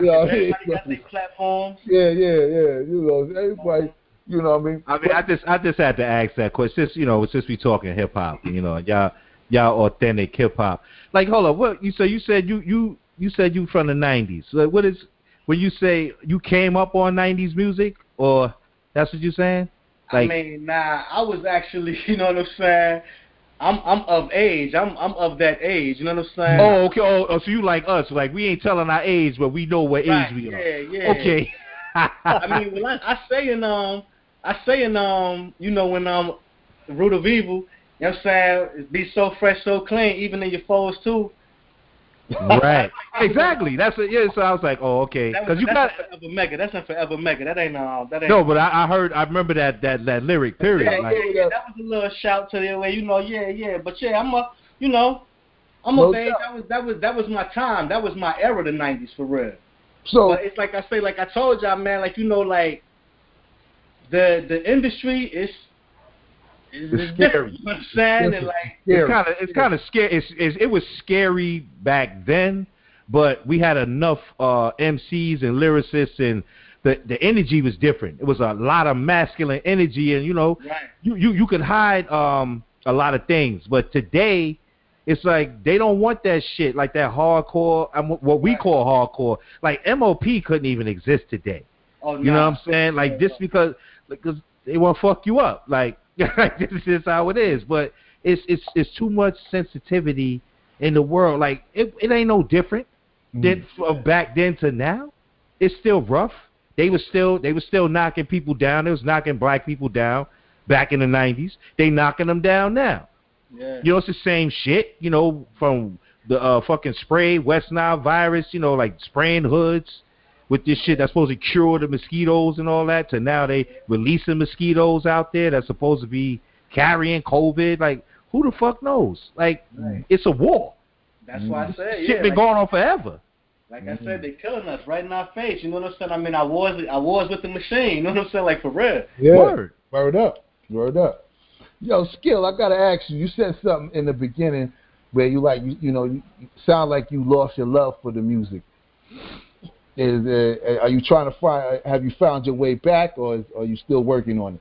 you know what I mean? Everybody got their platforms. Yeah, yeah, yeah. You know, everybody, you know what I mean? I mean, but, I just I just had to ask that question. Since, you know, since we talking hip-hop, you know, y'all y'all authentic hip-hop. Like, hold on. What, you, so you said you, you, you said you from the nineties. So what is... when you say you came up on nineties music, or that's what you're saying? Like, I mean, nah, I was actually, you know what I'm saying? I'm I'm of age. I'm I'm of that age. You know what I'm saying? Oh, okay. Oh, oh so you like us? Like we ain't telling our age, but we know what right, age we yeah, are. Yeah, yeah. Okay. I mean, when I, I say in um, I say in um, you know when um, the root of evil. You know what I'm saying? Be so fresh, so clean, even in your foes too. Right. Exactly. That's it. Yeah. So I was like, oh, okay. That was, Cause you that's got a forever mega. That's a forever mega. That ain't no. That ain't no. But I, I heard. I remember that that, that lyric. Period. Yeah, like, yeah, yeah. That was a little shout to the way. You know. Yeah, yeah. But yeah, I'm a. You know, I'm a babe. That was that was that was my time. That was my era. The nineties for real. So but it's like I say. Like I told y'all, man. Like you know, like the the industry is. It's, it's scary. You know what I'm saying? It's, like, it's kind of it's kind of scary. It's, it's, it was scary back then, but we had enough uh, M Cs and lyricists, and the the energy was different. It was a lot of masculine energy, and you know, right. you, you you could hide um a lot of things. But today, it's like they don't want that shit, like that hardcore. Um, what we right. call hardcore. Like M O P couldn't even exist today. Oh, you no. know what I'm saying? Like just because because they want to fuck you up, like. This is how it is, but it's it's it's too much sensitivity in the world. Like it, it ain't no different than mm-hmm. from back then to now. It's still rough. They were still they were still knocking people down. They was knocking black people down back in the nineties. They knocking them down now. Yeah. You know, it's the same shit. You know, from the uh, fucking spray West Nile virus. You know, like spraying hoods with this shit that's supposed to cure the mosquitoes and all that, to now they releasing mosquitoes out there that's supposed to be carrying COVID. Like, who the fuck knows? Like, right. it's a war. That's why I said, yeah. Shit been like, going on forever. Like mm-hmm. I said, they killing us right in our face. You know what I'm saying? I mean, I was I was with the machine. You know what I'm saying? Like, for real. Yeah. Word. Word up. Word up. Yo, Skill, I got to ask you. You said something in the beginning where you, like, you, you know, you sound like you lost your love for the music. Is uh, are you trying to find? Have you found your way back, or is, are you still working on it?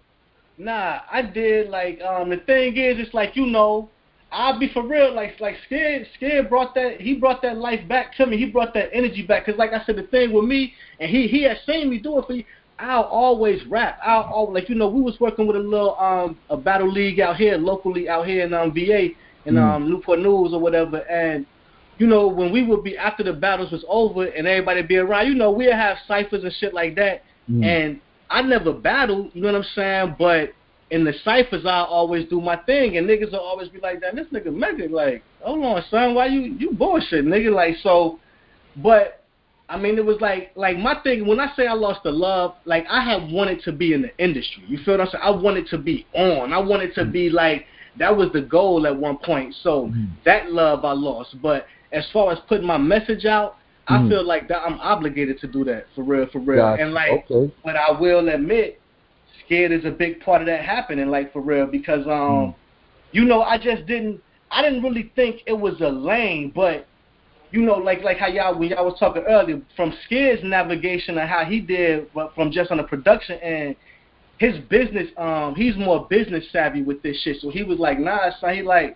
Nah, I did. Like um, the thing is, it's like you know, I'll be for real. Like like Skid, Skid brought that. He brought that life back to me. He brought that energy back. Cause like I said, the thing with me, and he he has seen me do it for you. I'll always rap. I'll always, like you know, we was working with a little um a battle league out here locally out here in um V A and mm. um Newport News or whatever, and. You know, when we would be, after the battles was over and everybody be around, you know, we'll have ciphers and shit like that. Mm. And I never battled, you know what I'm saying? But in the ciphers, I always do my thing. And niggas will always be like, that. This nigga mega, like, hold on, son, why you, you bullshit, nigga? Like, so, but, I mean, it was like, like my thing, when I say I lost the love, like, I have wanted to be in the industry. You feel what I'm saying? I wanted to be on. I wanted to mm. be like, that was the goal at one point. So mm. that love I lost, but. As far as putting my message out, I mm. feel like that I'm obligated to do that, for real, for real. Gotcha. And, like, okay. but I will admit, Skid is a big part of that happening, like, for real, because, um, mm. you know, I just didn't, I didn't really think it was a lane, but, you know, like like how y'all, when y'all was talking earlier, from Skid's navigation and how he did, but from just on the production end, his business, um, he's more business savvy with this shit, so he was like, nah, son, he like,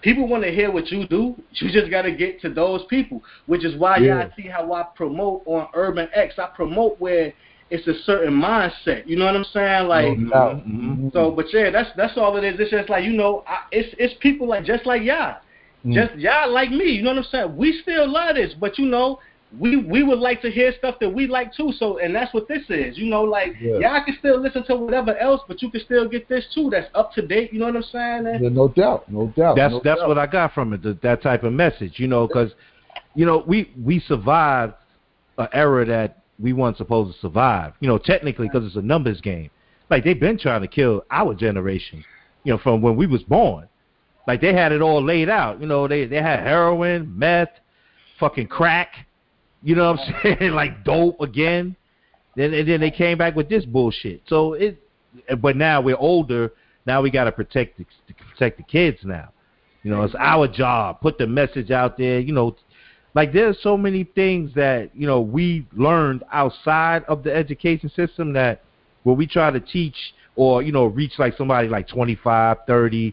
people want to hear what you do. You just got to get to those people, which is why yeah. y'all see how I promote on Urban X. I promote where it's a certain mindset. You know what I'm saying? Like, no, no. Mm-hmm. so, but yeah, that's that's all it is. It's just like, you know, I, it's it's people like just like y'all, mm. just y'all like me. You know what I'm saying? We still love this, but you know, we we would like to hear stuff that we like too. So, and that's what this is. You know, like yeah. y'all can still listen to whatever else, but you can still get this too. That's up to date. You know what I'm saying? And yeah, no doubt, no doubt. That's no that's doubt. What I got from it. The, that type of message. You know, because you know we we survived an era that we weren't supposed to survive. You know, technically, because it's a numbers game. Like they've been trying to kill our generation. You know, from when we was born. Like they had it all laid out. You know, they they had heroin, meth, fucking crack. You know what I'm saying? Like dope again. Then and then they came back with this bullshit. So it, but now we're older. Now we got to protect the, protect the kids. Now, you know, it's our job. Put the message out there. You know, like there's so many things that you know we learned outside of the education system that where we try to teach or you know reach like somebody like twenty-five, thirty,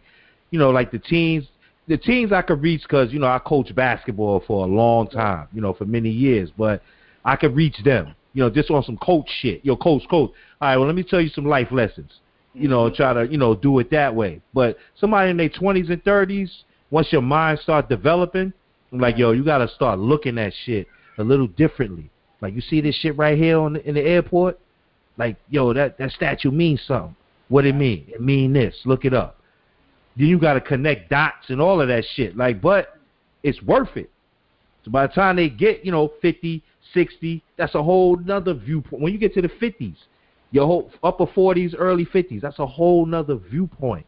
you know, like the teens. The teams I could reach because, you know, I coached basketball for a long time, you know, for many years. But I could reach them. You know, just on some coach shit. Yo, coach, coach. All right, well, let me tell you some life lessons. You know, try to, you know, do it that way. But somebody in their twenties and thirties, once your mind starts developing, I'm like, yo, you got to start looking at shit a little differently. Like, you see this shit right here on the, in the airport? Like, yo, that, that statue means something. What it mean? It mean this. Look it up. Then you got to connect dots and all of that shit. Like, but it's worth it. So by the time they get, you know, fifty, sixty, that's a whole nother viewpoint. When you get to the fifties, your whole upper forties, early fifties, that's a whole nother viewpoint.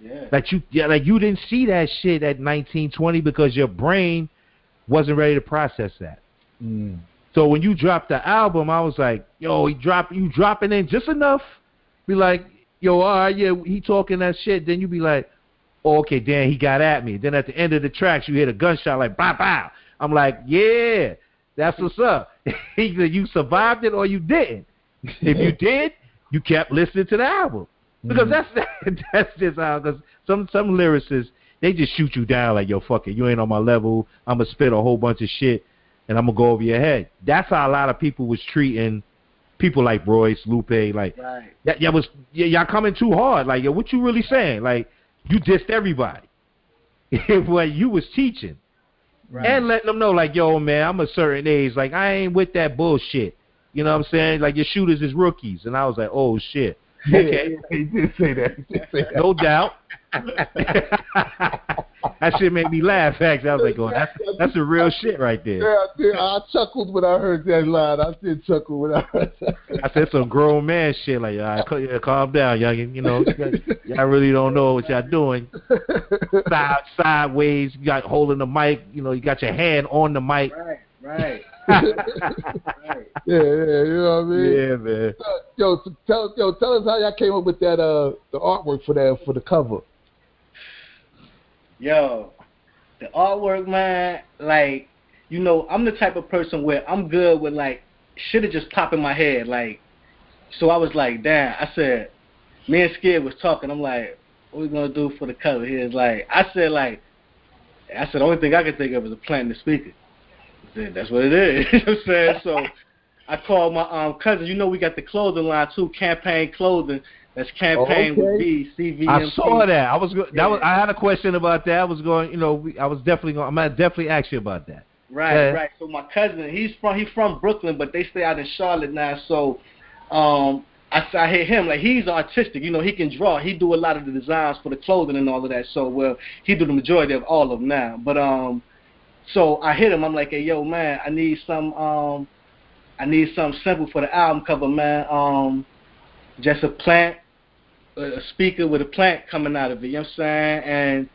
Yeah. Like you, yeah, like you didn't see that shit at nineteen, twenty because your brain wasn't ready to process that. Mm. So when you dropped the album, I was like, yo, he drop, you dropping in just enough. Be like, yo, all right, yeah, he talking that shit. Then you be like, oh, okay, damn, he got at me. Then at the end of the tracks, you hear a gunshot like, bah, bah. I'm like, yeah, that's what's up. Either you survived it or you didn't. If you did, you kept listening to the album. Because mm-hmm. that's that's just how, because some, some lyricists, they just shoot you down like, yo, fuck it, you ain't on my level. I'm going to spit a whole bunch of shit, and I'm going to go over your head. That's how a lot of people was treating people like Royce, Lupe. Like, right. y- y'all, was, y- y'all coming too hard. Like, yo, what you really saying? Like, you dissed everybody. What you was teaching. Right. And letting them know, like, yo, man, I'm a certain age. Like, I ain't with that bullshit. You know what I'm saying? Like, your shooters is rookies. And I was like, oh, shit. Yeah, okay. Yeah, he did say that. He did say that. No doubt. That shit made me laugh, actually. I was like, oh, that's, that's a real shit right there. Yeah, dude, I chuckled when I heard that line. I did chuckle when I heard that. I said some grown man shit. Like, all right, calm down, youngin. You know, y'all really don't know what y'all doing. Side, sideways, you got holding the mic. You know, you got your hand on the mic. Right, right. Right. Yeah, yeah, you know what I mean? Yeah, man. Uh, yo, so tell, yo, tell us how y'all came up with that uh the artwork for that for the cover. Yo, the artwork, man, like, you know, I'm the type of person where I'm good with, like, shit it just pop in my head, like, so I was like, damn, I said, me and Skid was talking, I'm like, what we gonna do for the cover here? Like, I said, like, I said, the only thing I could think of is a plant in the speaker. That's what it is. You know what I'm saying? So I called my um, cousin. You know, we got the clothing line too, Campaign Clothing. That's Campaign okay. with B, C V M P. I saw that. I was go- that yeah. was I had a question about that. I was going, you know, we, I was definitely going. I'm gonna definitely ask you about that. Right, yeah. right. So my cousin, he's from he's from Brooklyn, but they stay out in Charlotte now. So um, I I hear him like he's artistic. You know, he can draw. He do a lot of the designs for the clothing and all of that. So well, he do the majority of all of them now. But um. So I hit him. I'm like, hey, yo, man, I need some, um, I need something simple for the album cover, man. Um, just a plant, a speaker with a plant coming out of it. You know what I'm saying? And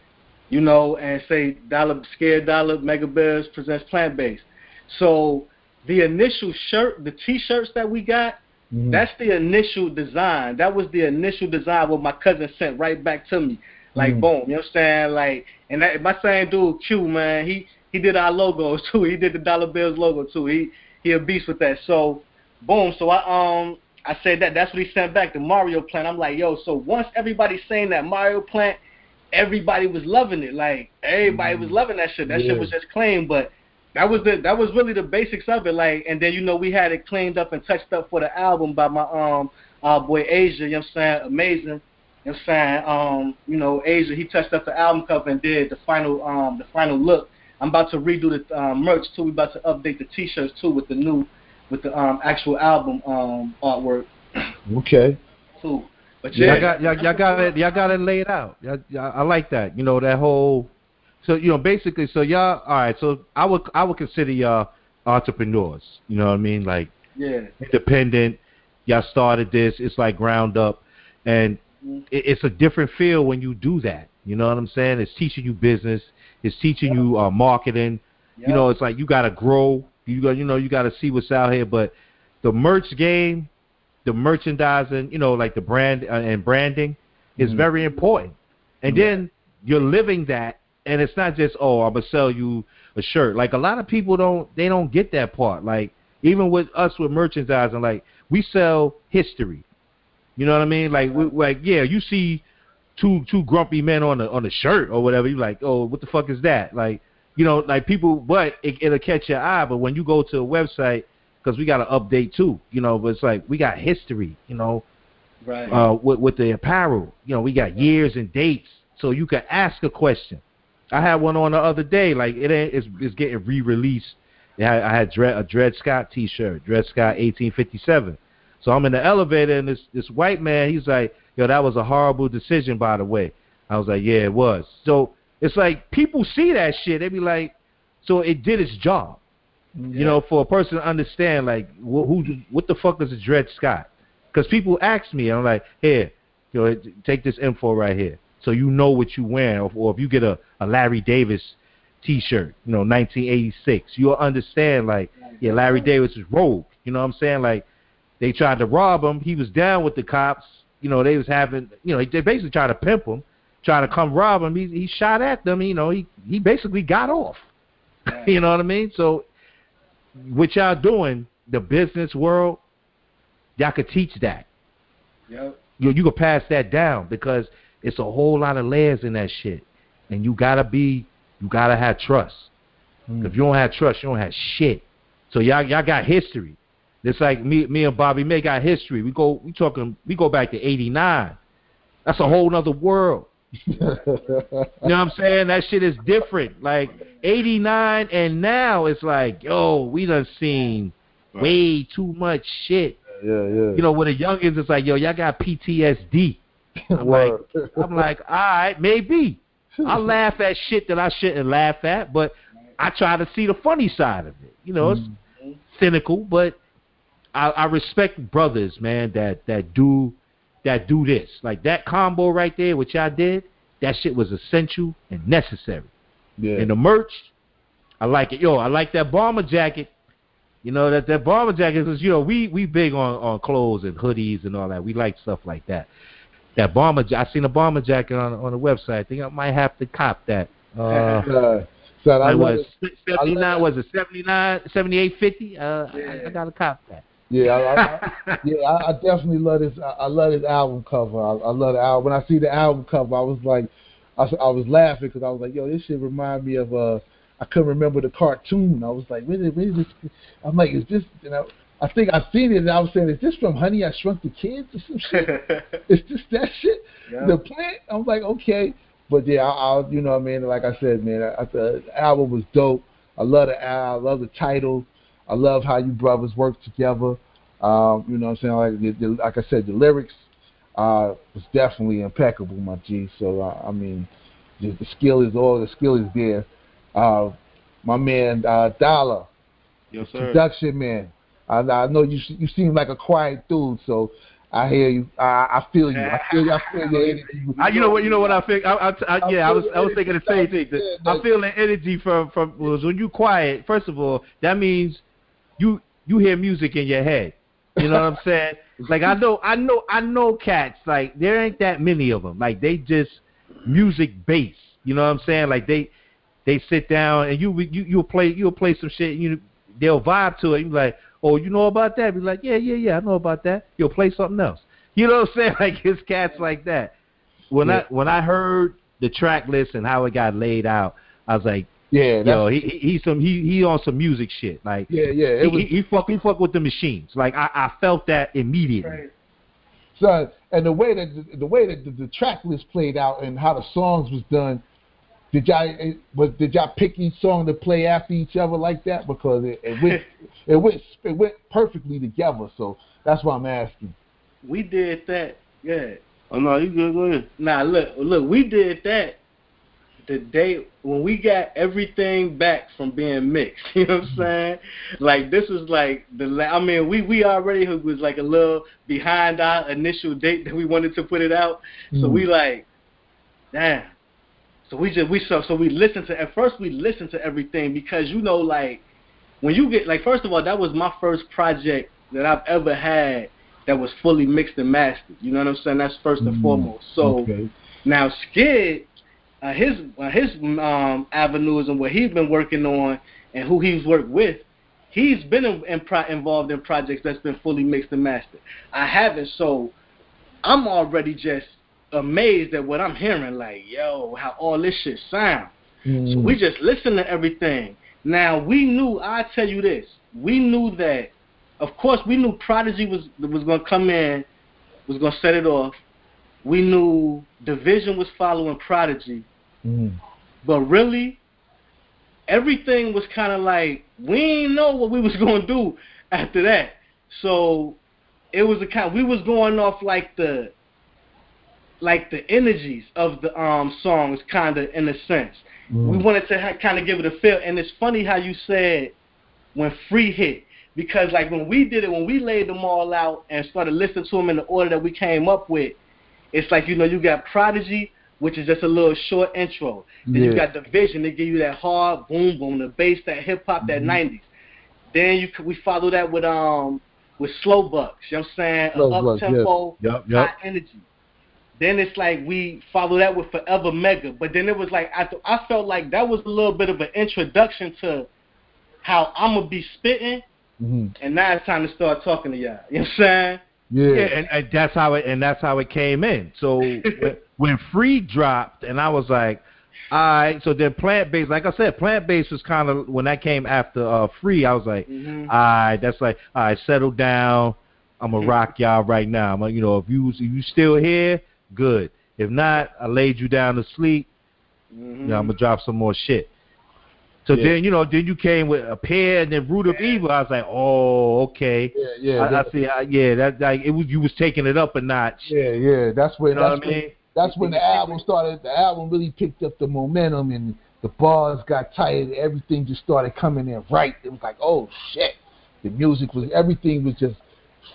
you know, and say Dollar, Skid Dollar, Mega Bills presents Plant Based. So the initial shirt, the T-shirts that we got, mm-hmm. that's the initial design. That was the initial design what my cousin sent right back to me. Like, mm-hmm. boom. You know what I'm saying? Like, and that, my same dude, Q, man, he. He did our logos too. He did the Dollar Bills logo too. He he a beast with that. So, boom. So I um I said that. That's what he sent back, the Mario plant. I'm like, yo. So once everybody saying that Mario plant, everybody was loving it. Like everybody mm. was loving that shit. That yeah. shit was just clean. But that was the that was really the basics of it. Like, and then you know we had it cleaned up and touched up for the album by my um our boy Asia. You know what I'm saying? Amazing. You know what I'm saying? Um you know Asia. He touched up the album cover and did the final um the final look. I'm about to redo the um, merch too. We're about to update the T-shirts too with the new, with the um, actual album um, artwork. Okay. Too. But yeah, y'all got, y'all, y'all got it. Y'all got it laid out. Y'all, y'all, I like that. You know that whole. So you know basically. So y'all. All right. So I would I would consider y'all entrepreneurs. You know what I mean? Like yeah. Independent. Y'all started this. It's like ground up, and mm-hmm. it, it's a different feel when you do that. You know what I'm saying? It's teaching you business. It's teaching you uh, marketing. Yep. You know, it's like you got to grow. You got, you know, you got to see what's out here. But the merch game, the merchandising, you know, like the brand uh, and branding is mm-hmm. very important. And yeah. then you're living that, and it's not just, oh, I'm going to sell you a shirt. Like a lot of people don't, they don't get that part. Like even with us with merchandising, like we sell history. You know what I mean? Like, we, like yeah, you see Two two grumpy men on a on a shirt or whatever. You like, oh, what the fuck is that? Like, you know, like people. But it, it'll catch your eye. But when you go to a website because we got to update too, you know. But it's like we got history, you know, right? Uh, with with the apparel, you know, we got years and dates, so you can ask a question. I had one on the other day, like it ain't, it's it's getting re-released. I had Dred, a Dred Scott T-shirt, Dred Scott eighteen fifty-seven. So I'm in the elevator, and this this white man, he's like, "Yo, that was a horrible decision, by the way." I was like, "Yeah, it was." So it's like people see that shit, they be like, so it did its job. You know, for a person to understand, like, wh- who, what the fuck is a Dred Scott? Because people ask me, and I'm like, here, you know, take this info right here, so you know what you wearing. Or, or if you get a, a Larry Davis T-shirt, you know, nineteen eighty-six, you'll understand, like, yeah, Larry Davis is rogue. You know what I'm saying? Like, they tried to rob him. He was down with the cops. You know, they was having, you know, they basically tried to pimp him, try to come rob him. He, he shot at them. You know, he, he basically got off. You know what I mean? So what y'all doing, the business world, y'all could teach that. Yep. You you could pass that down, because it's a whole lot of layers in that shit. And you gotta be, you gotta have trust. Mm. If you don't have trust, you don't have shit. So y'all y'all got history. It's like me me and Bobby May got history. We go we talking we go back to eighty-nine. That's a whole nother world. You know what I'm saying? That shit is different. Like eighty-nine and now, it's like, yo, we done seen way too much shit. Yeah, yeah. You know, with the youngins, it's like, yo, y'all got P T S D. I'm like, I'm like, all right, maybe. I laugh at shit that I shouldn't laugh at, but I try to see the funny side of it. You know, it's mm-hmm. cynical, but I, I respect brothers, man, that that do. that do this. Like that combo right there, which y'all did, that shit was essential and necessary. Yeah. And the merch, I like it. Yo, I like that bomber jacket. You know, that, that bomber jacket, because, you know, we, we big on, on clothes and hoodies and all that. We like stuff like that. That bomber jacket, I seen a bomber jacket on on the website. I think I might have to cop that. Uh, uh, so I was it. seventy-nine, I was it seventy-nine, seventy-eight fifty? Uh, yeah. I, I got to cop that. Yeah, I, I, yeah, I definitely love this. I, I love this album cover. I, I love the album. When I see the album cover, I was like, I, I was laughing because I was like, yo, this shit remind me of uh, I couldn't remember the cartoon. I was like, where did, where did this? I'm like, is this? You know, I think I've seen it, and I was saying, is this from Honey I Shrunk the Kids or some shit? Is this that shit? Yeah. The plant? I'm like, okay, but yeah, I, I, you know what I mean. Like I said, man, I, I, the album was dope. I love the album. I love the title. I love how you brothers work together. Um, you know what I'm saying? Like, the, the, like I said, the lyrics uh, was definitely impeccable, my G. So, uh, I mean, the, the skill is all, the skill is there. Uh, my man, uh, Dollar. Yes, sir. Production man. I, I know you you seem like a quiet dude, so I hear you. I, I feel you. I feel you. I feel your energy. I, you know what? You know what I think? I, I, I, yeah, I was I was thinking the same thing. I feel the energy from, from when you quiet. First of all, that means You you hear music in your head, you know what I'm saying? Like I know I know I know cats, like there ain't that many of them. Like they just music based, you know what I'm saying? Like they they sit down and you you you'll play you'll play some shit. And you they'll vibe to it. You like, oh, you know about that? Be like, yeah yeah yeah, I know about that. You'll play something else. You know what I'm saying? Like his cats like that. When yeah. I when I heard the track list and how it got laid out, I was like, yeah, yo, he he some he he on some music shit. Like yeah, yeah, it was, he, he fuck he fuck with the machines. Like I, I felt that immediately. Right. So and the way that the, the way that the, the track list played out and how the songs was done, did y'all was did y'all pick each song to play after each other like that, because it, it went it went it went perfectly together. So that's why I'm asking. We did that. Yeah. Oh no, you good? Go ahead. Nah, look look, we did that. The day when we got everything back from being mixed, you know what I'm saying? Like this is like the la- I mean we we already was like a little behind our initial date that we wanted to put it out, mm-hmm. so we like, damn. So we just we so so we listened to at first we listened to everything, because you know like when you get like first of all that was my first project that I've ever had that was fully mixed and mastered. You know what I'm saying? That's first and mm-hmm. foremost. So okay. Now Skid. Uh, his uh, his um, avenues and what he's been working on and who he's worked with, he's been in, in pro- involved in projects that's been fully mixed and mastered. I haven't, so I'm already just amazed at what I'm hearing, like, yo, how all this shit sound. Mm. So we just listen to everything. Now, we knew, I tell you this, we knew that Of course, we knew Prodigy was was going to come in, was going to set it off. We knew Division was following Prodigy. Mm-hmm. But really, everything was kind of like, we didn't know what we was going to do after that. So it was a kind, we was going off like the like the energies of the um songs, kind of, in a sense. Mm-hmm. We wanted to ha- kind of give it a feel. And it's funny how you said when Free hit, because like when we did it, when we laid them all out and started listening to them in the order that we came up with, it's like, you know, you got Prodigy, which is just a little short intro. Then yeah. you got Division, they give you that hard boom boom, the bass, that hip hop, that mm-hmm. nineties. Then you we follow that with um with Slow Bucks, you know what I'm saying? Slow up bucks, tempo, yeah. yep, yep. high energy. Then it's like we follow that with Forever Mega. But then it was like, I, th- I felt like that was a little bit of an introduction to how I'm going to be spitting. Mm-hmm. And now it's time to start talking to y'all. You know what I'm saying? Yeah, yeah and, and that's how it and that's how it came in. So when, when Free dropped, and I was like, all right. So then Plant Based, like I said, Plant Based was kind of, when that came after uh, Free, I was like, mm-hmm. all right, that's like, all right, settle down. I'm going to rock y'all right now. I'm like, you know, if you, if you still here, good. If not, I laid you down to sleep. Mm-hmm. You know, I'm going to drop some more shit. So yeah. then, you know, then you came with a pair and then Root of yeah. Evil. I was like, oh, okay. Yeah, yeah. I, I see. I, yeah, that like it was. You was taking it up a notch. Yeah, yeah. That's when. You know that's what I mean? when, that's when the album started. The album really picked up the momentum and the bars got tight. Everything just started coming in right. It was like, oh shit. The music was. Everything was just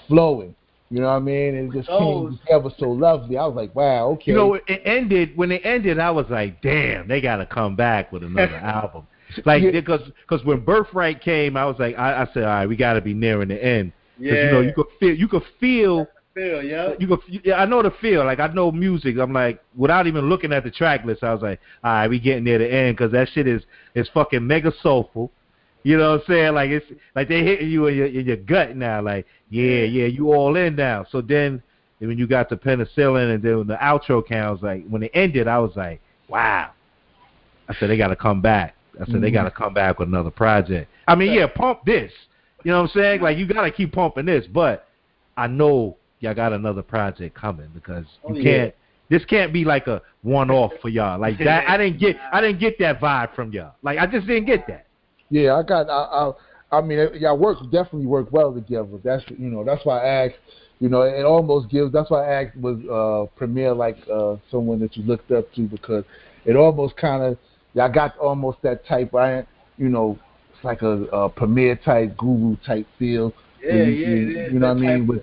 flowing. You know what I mean? And it just oh. came ever so lovely. I was like, wow, okay. You know, it ended when it ended. I was like, damn, they gotta come back with another album. Like, because yeah. because when Birthright came, I was like, I, I said, all right, we got to be nearing the end. Yeah. You know, you could feel, you could feel, feel yeah. You could, yeah, I know the feel. Like, I know music. I'm like, without even looking at the track list, I was like, all right, we getting near the end because that shit is is fucking mega soulful. You know what I'm saying? Like it's like they hitting you in your in your gut now. Like, yeah, yeah, you all in now. So then when you got the Penicillin and then when the outro came, I was like, when it ended, I was like, wow. I said they got to come back. I said, mm-hmm. they got to come back with another project. I mean, yeah, pump this. You know what I'm saying? Like, you got to keep pumping this. But I know y'all got another project coming because you oh, yeah. can't, this can't be like a one-off for y'all. Like, that, I didn't get I didn't get that vibe from y'all. Like, I just didn't get that. Yeah, I got, I I, I mean, y'all work, definitely work well together. That's, you know, that's why I asked, you know, it almost gives, that's why I asked was uh, Premier like uh, someone that you looked up to because it almost kind of, I got almost that type, I, you know, it's like a, a Premier type, Guru type feel. Yeah, you, yeah, you, yeah. You know what I mean? With,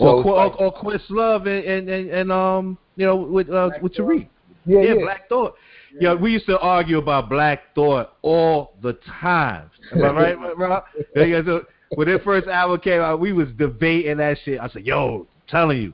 or so or, like, or Questlove and, and, and, and um, you know, with uh, with Tariq. Yeah, yeah, yeah, Black Thought. Yeah. yeah, we used to argue about Black Thought all the time. Am I right, Rob? Yeah, so when their first album came out, we was debating that shit. I said, yo, I'm telling you,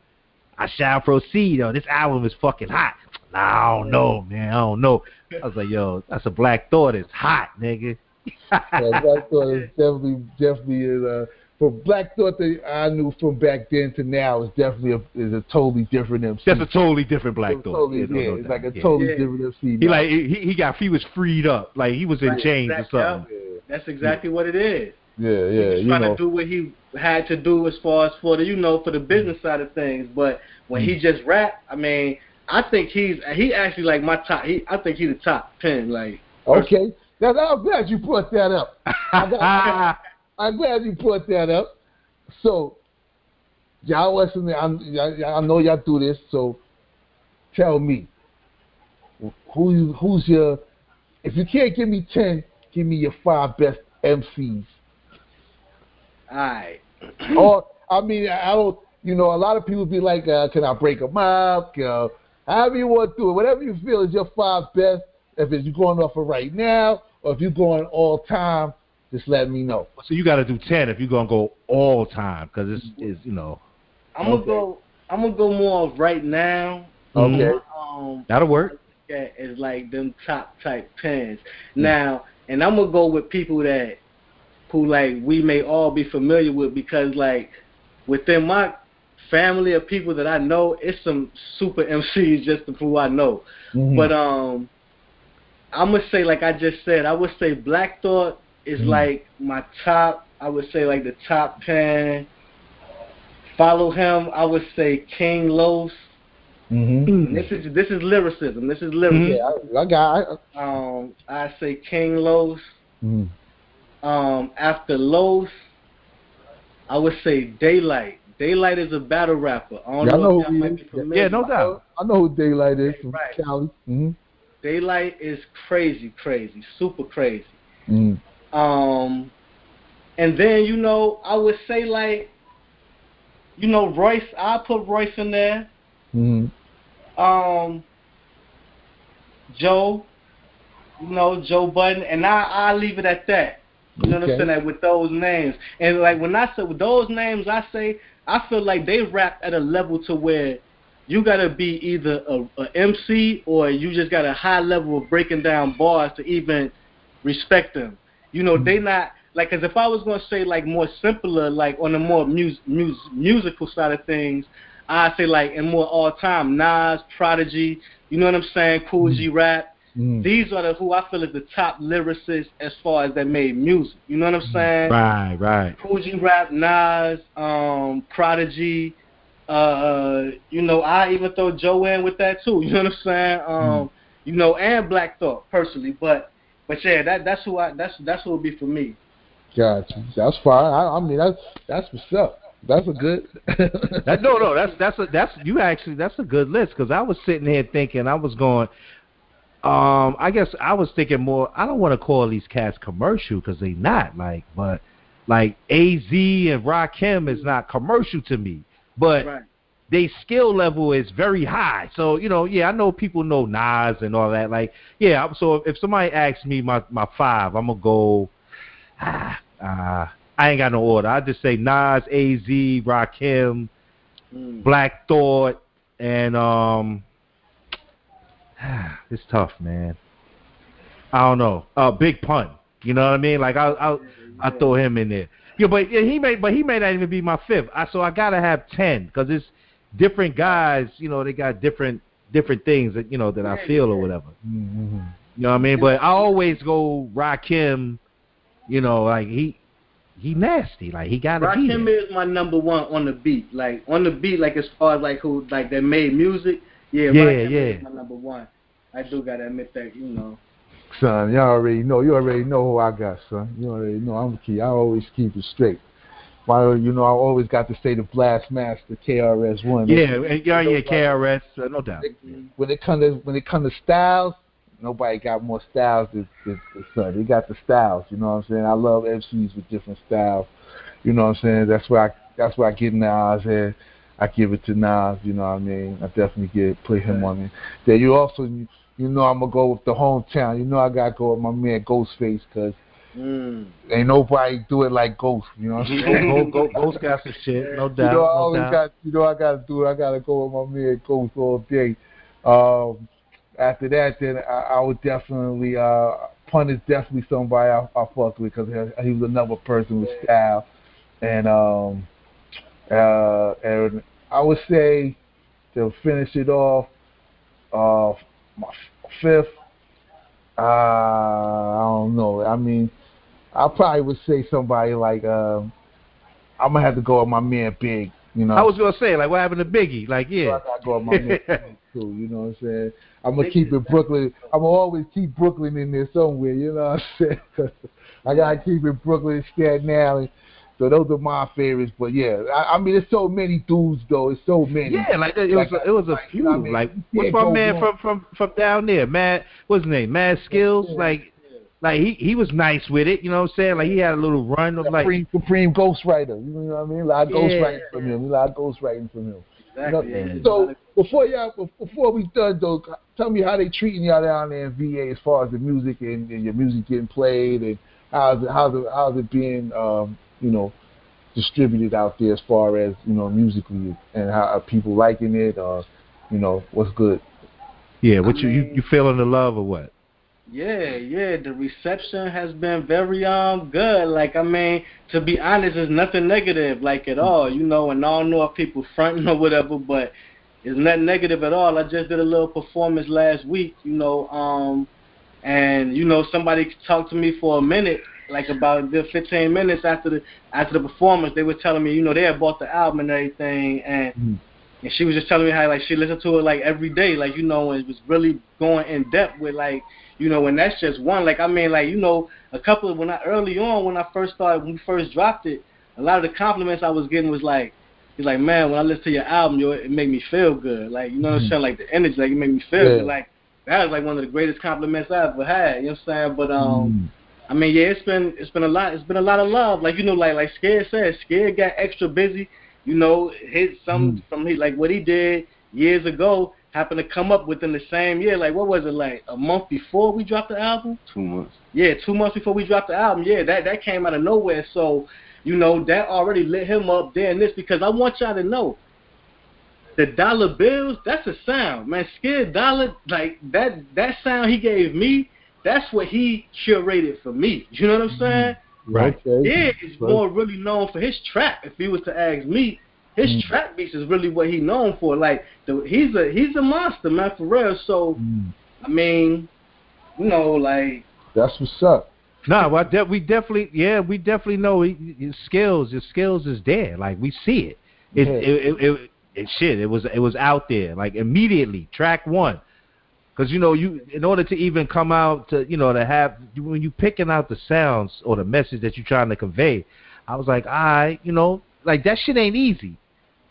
I shall proceed. Yo, this album is fucking hot. Nah, I don't know, man. I don't know. I was like, yo, that's a Black Thought. It's hot, nigga. yeah, Black Thought is definitely, definitely is uh, from Black Thought that I knew from back then to now is definitely a, is a totally different M C. That's a totally different Black Thought. Totally, yeah, no, yeah, no it's like a yeah. totally yeah. different M C. He like he he got he was freed up, like he was in right, chains exactly, or something. Yeah. That's exactly yeah. what it is. Yeah, yeah. He was trying you know. to do what he had to do as far as for the you know for the business mm-hmm. side of things, but when mm-hmm. he just rapped, I mean. I think he's he actually like my top. He, I think he's the top ten. Like okay, now I'm glad you brought that up. I got, I'm glad you brought that up. So y'all listening, I'm, y'all, I know y'all do this. So tell me, who who's your? If you can't give me ten, give me your five best M Cs. All right. Or I mean, I don't. You know, a lot of people be like, uh, can I break them up? Uh, However you want to do it, whatever you feel is your five best, if it's, you're going off of right now or if you're going all time, just let me know. So you got to do ten if you're going to go all time because it's, it's, you know. I'm going to go I'm gonna go more of right now. Okay. Um, That'll work. It's like them top type tens. Mm-hmm. Now, and I'm going to go with people that, who like we may all be familiar with because like within my family of people that I know, it's some super M Cs just to prove I know. Mm-hmm. But um, I'm going to say, like I just said, I would say Black Thought is mm-hmm. like my top I would say like the top ten. Follow him, I would say King Los. Mm-hmm. This is this is lyricism. This is lyricism. Mm-hmm. Yeah, I, I got. I, um, I say King Los. Mm. Um, after Los, I would say Daylight. Daylight is a battle rapper. I don't yeah, know, I know if that might be yeah, no doubt. I know who Daylight is from right. Cali. Mm-hmm. Daylight is crazy, crazy, super crazy. Mm. Um, and then you know, I would say like, you know, Royce. I put Royce in there. Mm-hmm. Um, Joe, you know, Joe Budden, and I I leave it at that. You know okay. what I'm saying? Like with those names, and like when I say with those names, I say I feel like they rap at a level to where you gotta be either a, a M C or you just got a high level of breaking down bars to even respect them. You know, mm-hmm. they not like because if I was gonna say like more simpler, like on the more mus- mus- musical side of things. I say like and more all time Nas, Prodigy, you know what I'm saying? Cool G Rap. Mm. These are the who I feel is the top lyricists as far as that made music. You know what I'm saying? Right, right. Cool G Rap, Nas, um, Prodigy. Uh, you know, I even throw Joe in with that too. You know what I'm saying? Um, mm. You know, and Black Thought personally, but but yeah, that that's who I that's that's who it would be for me. Gotcha. That's fine. I, I mean, that's that's what's up. That's a good. that, no, no, that's that's a that's you actually that's a good list because I was sitting here thinking I was going. Um, I guess I was thinking more. I don't want to call these cats commercial because they not like, but like A Z and Rakim is not commercial to me, but right. they skill level is very high. So you know, yeah, I know people know Nas and all that. Like, yeah, so if, if somebody asks me my my five, I'm gonna go. Ah, ah. I ain't got no order. I just say Nas, A Z, Rakim, mm. Black Thought, and um, it's tough, man. I don't know. Uh, Big Pun. You know what I mean? Like I, I, yeah. I throw him in there. Yeah, but yeah, he may, but he may not even be my fifth. I, so I gotta have ten because it's different guys. You know, they got different different things that you know that yeah, I feel yeah. or whatever. Mm-hmm. You know what I mean? But I always go Rakim. You know, like he. He nasty, like he gotta be. Rakim is my number one on the beat, like on the beat, like as far as like who like that made music. Yeah, yeah, Rakim yeah. is my number one. I do gotta admit that, you know. Son, you already know. You already know who I got, son. You already know I'm key. I always keep it straight. Why you know I always got to say the blast master K R S One. Yeah, and yeah, yeah, K R S, uh, no doubt. When it comes to when it comes to styles. Nobody got more styles than, than, than Son. He got the styles, you know what I'm saying? I love M Cs with different styles, you know what I'm saying? That's why I, that's why I get Nas and I give it to Nas, you know what I mean? I definitely get put him on it. Then you also, you, you know I'm going to go with the hometown. You know I got to go with my man Ghostface because mm. ain't nobody do it like Ghost, you know what I'm saying? Ghost, Ghost got some shit, no doubt. You know I always no got, you know I got to do it. I got to go with my man Ghost all day. Um... After that, then I, I would definitely uh, Pun is definitely somebody I, I fuck with because he was another person with style, and um, uh, and I would say to finish it off, uh, my fifth. Uh, I don't know. I mean, I probably would say somebody like uh, I'm gonna have to go with my man Big. You know, I was gonna say like what happened to Biggie? Like yeah, so I gotta go with my man Big too. You know what I'm saying? I'm going to keep it Brooklyn. I'm going to always keep Brooklyn in there somewhere, you know what I'm saying? I got to keep it Brooklyn, Staten Island. So those are my favorites. But, yeah, I, I mean, there's so many dudes, though. There's so many. Yeah, like it was like, a, it was a like, few. I mean, like, what's my man on. from, from, from down there? Mad, what's his name? Mad Skills? Yeah. Like, like he, he was nice with it, you know what I'm saying? Like, he had a little run of, like. Supreme, Supreme Ghostwriter, you know what I mean? A lot of yeah. ghostwriting from him. A lot of ghostwriting from him. Exactly. You know, yeah. So before y'all, before we done though, tell me how they treating y'all down there in V A as far as the music and, and your music getting played and how's it, how's it, how's it being, um, you know, distributed out there as far as you know musically and how are people liking it or, you know, what's good? Yeah, what I you, mean, you you feeling the love or what? Yeah, yeah, the reception has been very um good. Like, I mean, to be honest, it's nothing negative, like, at all, you know, and I don't know if people fronting or whatever, but it's not negative at all. I just did a little performance last week, you know, um, and, you know, somebody talked to me for a minute, like about a good fifteen minutes after the after the performance, they were telling me, you know, they had bought the album and everything, and mm. and she was just telling me how like she listened to it like every day, like, you know, and it was really going in depth with like, you know, and that's just one. Like, I mean, like, you know, a couple of when I early on when I first started when we first dropped it, a lot of the compliments I was getting was like, he's like, man, when I listen to your album, yo, it made me feel good. Like, you know what I'm saying? Like the energy, like it made me feel yeah. good. Like that was like one of the greatest compliments I ever had. You know what I'm saying? But um, mm. I mean, yeah, it's been it's been a lot. It's been a lot of love. Like, you know, like like Skid said, Skid got extra busy. You know, his some mm. from his, like what he did years ago happened to come up within the same year. Like, what was it, like a month before we dropped the album? Two months. Yeah, two months before we dropped the album. Yeah, that that came out of nowhere. So, you know, that already lit him up there in this, because I want y'all to know, the Dollar Bills, that's a sound. Man, Skid Dollar, like, that that sound he gave me, that's what he curated for me. You know what I'm saying? Right. Okay. Yeah, he's right. more really known for his trap. If he was to ask me, his mm. trap beats is really what he known for. Like, the, he's a he's a monster, man, for real. So, mm. I mean, you know, like. That's what's up. No, nah, de- we definitely, yeah, we definitely know he, his skills. His skills is there, like we see it. It, yeah. it, it, it, it, shit, it was, it was out there, like immediately, track one, because you know, you in order to even come out to, you know, to have when you picking out the sounds or the message that you're trying to convey, I was like, all right, you know, like that shit ain't easy.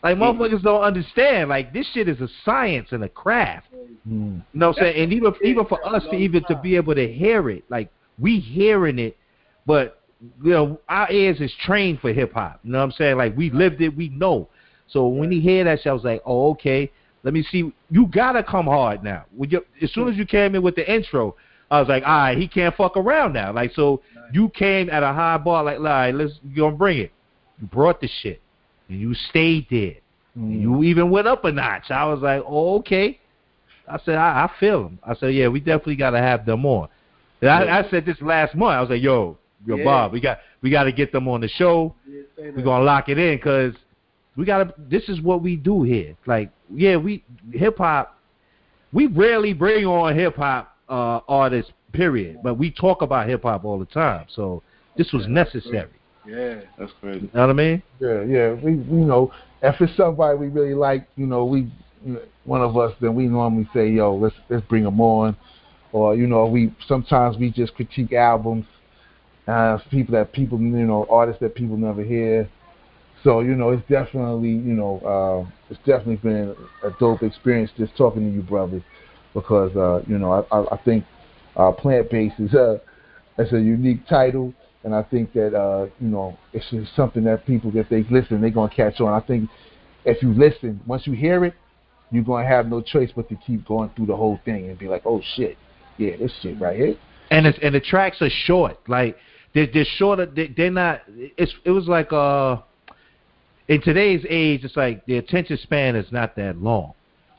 Like, motherfuckers don't understand. Like, this shit is a science and a craft. Mm. You know what I'm saying? And even, even for us to even to be able to hear it, like. We hearing it, but, you know, our ears is trained for hip-hop. You know what I'm saying? Like, we lived it. We know. So when he hear that shit, I was like, oh, okay, let me see. You got to come hard now. When you, as soon as you came in with the intro, I was like, all right, he can't fuck around now. Like, so you came at a high bar, like, all right, let's, you're going to bring it. You brought the shit, and you stayed there. Mm. And you even went up a notch. I was like, oh, okay. I said, I, I feel him. I said, yeah, we definitely got to have them on. And I, I said this last month. I was like, yo, yo, yeah. Bob, we got we got to get them on the show. Yeah, we're going to lock it in because we got to, this is what we do here. Like, yeah, we, hip-hop, we rarely bring on hip-hop uh, artists, period. But we talk about hip-hop all the time. So this was yeah, necessary. Yeah, that's crazy. You know what I mean? Yeah, yeah. We, we know, if it's somebody we really like, you know, we, one of us, then we normally say, yo, let's let's bring them on. Or, you know, we sometimes we just critique albums, uh, people that people, you know, artists that people never hear. So, you know, it's definitely, you know, uh, it's definitely been a dope experience just talking to you brothers, because, uh, you know, I, I, I think uh, Plant Bass is a, it's a unique title, and I think that, uh, you know, it's just something that people, if they listen, they're going to catch on. I think if you listen, once you hear it, you're going to have no choice but to keep going through the whole thing and be like, oh, shit. Yeah, this shit right here. And it's, and the tracks are short. Like, they're, they're shorter. They, they're not. It's it was like uh, in today's age, it's like the attention span is not that long.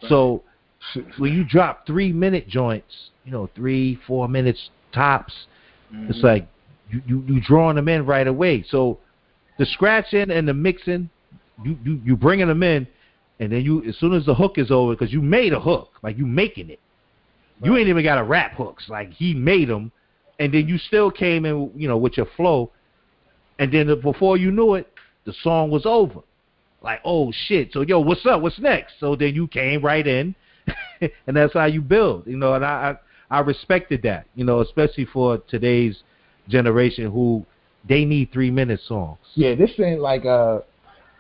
Right. So when you drop three minute joints, you know, three four minutes tops, mm-hmm. it's like you, you you drawing them in right away. So the scratching and the mixing, you you you bringing them in, and then you as soon as the hook is over, because you made a hook, like you making it. You ain't even got a rap hooks. Like, he made them, and then you still came in, you know, with your flow, and then the, before you knew it, the song was over. Like, oh, shit. So, yo, what's up? What's next? So then you came right in, and that's how you build, you know, and I, I, I respected that, you know, especially for today's generation who they need three-minute songs. Yeah, this ain't like, uh,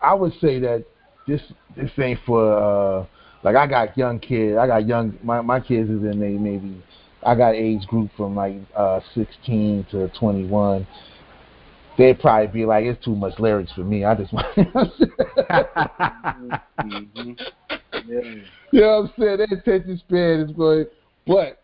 I would say that this, this ain't for... Uh, Like, I got young kids. I got young, my, my kids is in they maybe, I got age group from like uh, sixteen to twenty-one. They'd probably be like, it's too much lyrics for me. I just want mm-hmm. yeah. You know what I'm saying? That attention span is going, but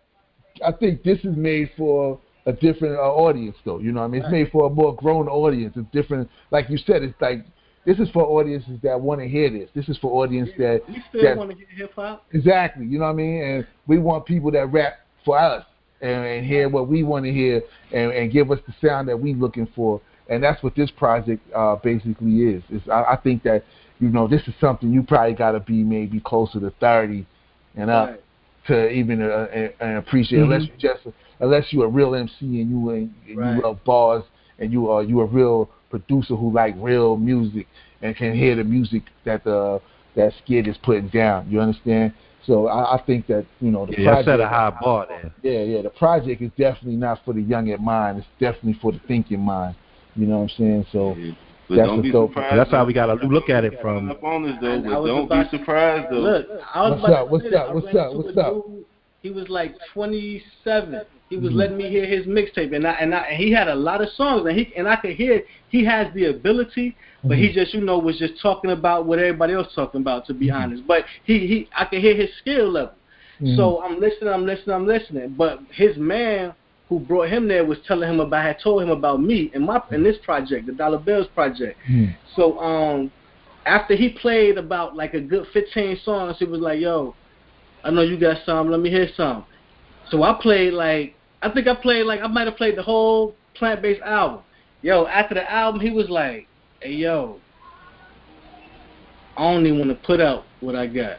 I think this is made for a different uh, audience, though. You know what I mean? It's made for a more grown audience. It's different, like you said, it's like, this is for audiences that want to hear this. This is for audience that... We still want to get hip-hop. Exactly. You know what I mean? And we want people that rap for us and, and hear what we want to hear and, and give us the sound that we're looking for. And that's what this project uh, basically is. It's, I, I think that, you know, this is something you probably got to be maybe closer to thirty and up right. to even uh, and, and appreciate. Mm-hmm. Unless you just, unless you're a real M C and you, and right. you love bars and you are you a real producer who like real music and can hear the music that the that Skid is putting down. You understand? So I, I think that, you know, the yeah, project... Yeah, I set a high bar there. Yeah, yeah, the project is definitely not for the young at mind. It's definitely for the thinking mind. You know what I'm saying? So yeah. that's don't be surprised. That's how we got to look at it from... Up on this, though, but don't be surprised, though. Look, I was about what's to up, what's up, what's up, what's up? He was like twenty-seven. He was mm-hmm. letting me hear his mixtape, and I, and I, and he had a lot of songs, and he and I could hear he has the ability, but mm-hmm. he just you know was just talking about what everybody else talking about, to be mm-hmm. honest. But he, he I could hear his skill level. Mm-hmm. So I'm listening, I'm listening, I'm listening. But his man who brought him there was telling him about had told him about me and my and this project, the Dolla Bills project. Mm-hmm. So um, after he played about like a good fifteen songs, he was like, "Yo, I know you got some. Let me hear some." So I played like I think I played like I might have played the whole Plant Based album. Yo, after the album, he was like, "Hey, yo, I only want to put out what I got."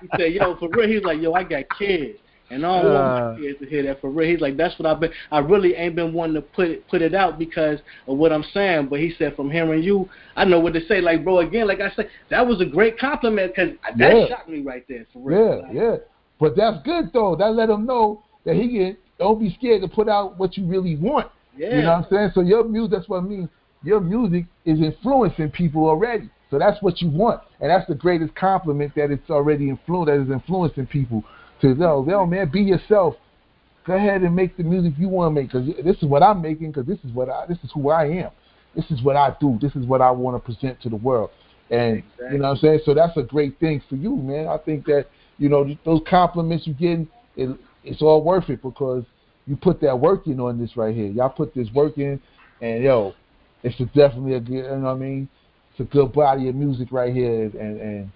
He said, "Yo, for real." He's like, "Yo, I got kids, and I don't want uh, my kids to hear that." For real, he's like, "That's what I've been. I really ain't been wanting to put it, put it out because of what I'm saying." But he said, "From hearing you, I know what to say." Like, bro, again, like I said, that was a great compliment because that yeah. shot me right there. For real, yeah, like, yeah. But that's good though. That let him know that he can don't be scared to put out what you really want. Yeah. You know what I'm saying? So your music, that's what I mean. Your music is influencing people already. So that's what you want, and that's the greatest compliment that it's already influ- that is influencing people. To know, yo, man, be yourself. Go ahead and make the music you want to make. Cause this is what I'm making. Cause this is what I. This is who I am. This is what I do. This is what I want to present to the world. And exactly. you know what I'm saying. So that's a great thing for you, man. I think that. You know, those compliments you're getting, it, it's all worth it because you put that work in on this right here. Y'all put this work in, and, yo, it's a definitely a good, you know what I mean? It's a good body of music right here, and, and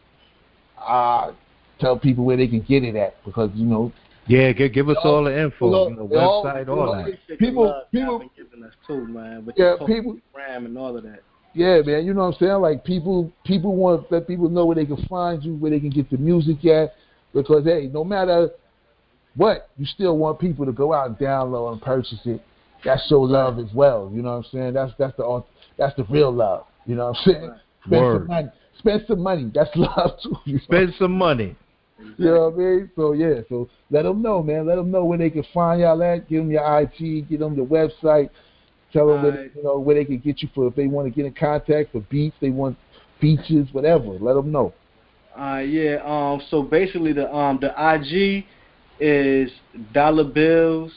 I tell people where they can get it at because, you know. Yeah, give, give us all, all the info, all, you know, website, all, all, all that. People, people. Been giving us too, man, but yeah, people. Ram and all of that. Yeah, man, you know what I'm saying? Like, people, people want to let people know where they can find you, where they can get the music at. Because, hey, no matter what, you still want people to go out and download and purchase it. That's show love as well. You know what I'm saying? That's that's the that's the real love. You know what I'm saying? Spend Word. some money. Spend some money. That's love, too. You Spend know? some money. You know what I mean? So, yeah. So let them know, man. Let them know where they can find y'all at. Give them your I G. Give them the website. Tell them where, you know, where they can get you for if they want to get in contact for beats. They want features, whatever. Let them know. Uh, yeah, um, so basically the um, the I G is Dolla Bills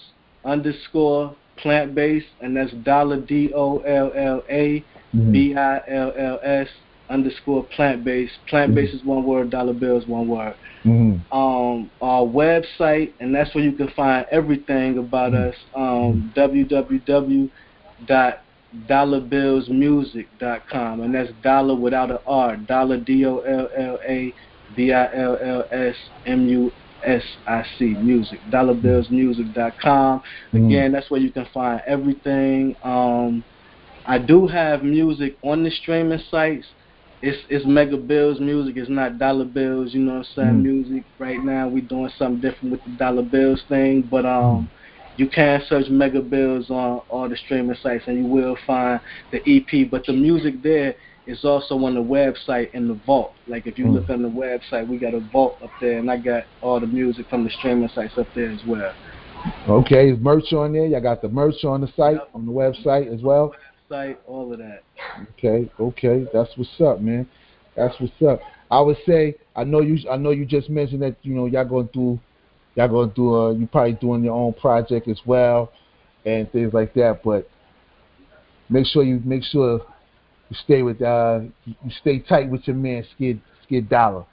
underscore Plant Based, and that's Dolla D O L L A B I L L S underscore Plant Based. Plant Based is one word, Dolla Bills one word. Mm-hmm. Um, our website, and that's where you can find everything about mm-hmm. us, um, w w w dot dolla bills music dot com, and that's Dollar without an R, Dollar D O L L A B I L L S M U S I C music, dollar bills music dot com. Again, that's where you can find everything. Um, I do have music on the streaming sites. It's it's Mega Bills Music. It's not Dollar Bills. You know what I'm saying? Mm. Music right now, we doing something different with the Dollar Bills thing, but um. you can search Mega Bills on all the streaming sites, and you will find the E P. But the music there is also on the website in the vault. Like, if you mm. look on the website, we got a vault up there, and I got all the music from the streaming sites up there as well. Okay, is merch on there? Y'all got the merch on the site, on the website as well? Website, all of that. Okay, okay. That's what's up, man. That's what's up. I would say, I know you I know you just mentioned that, you know, y'all going through... Y'all gonna do a, you probably doing your own project as well, and things like that. But make sure you make sure you stay with uh you stay tight with your man Skid Skid Dollar.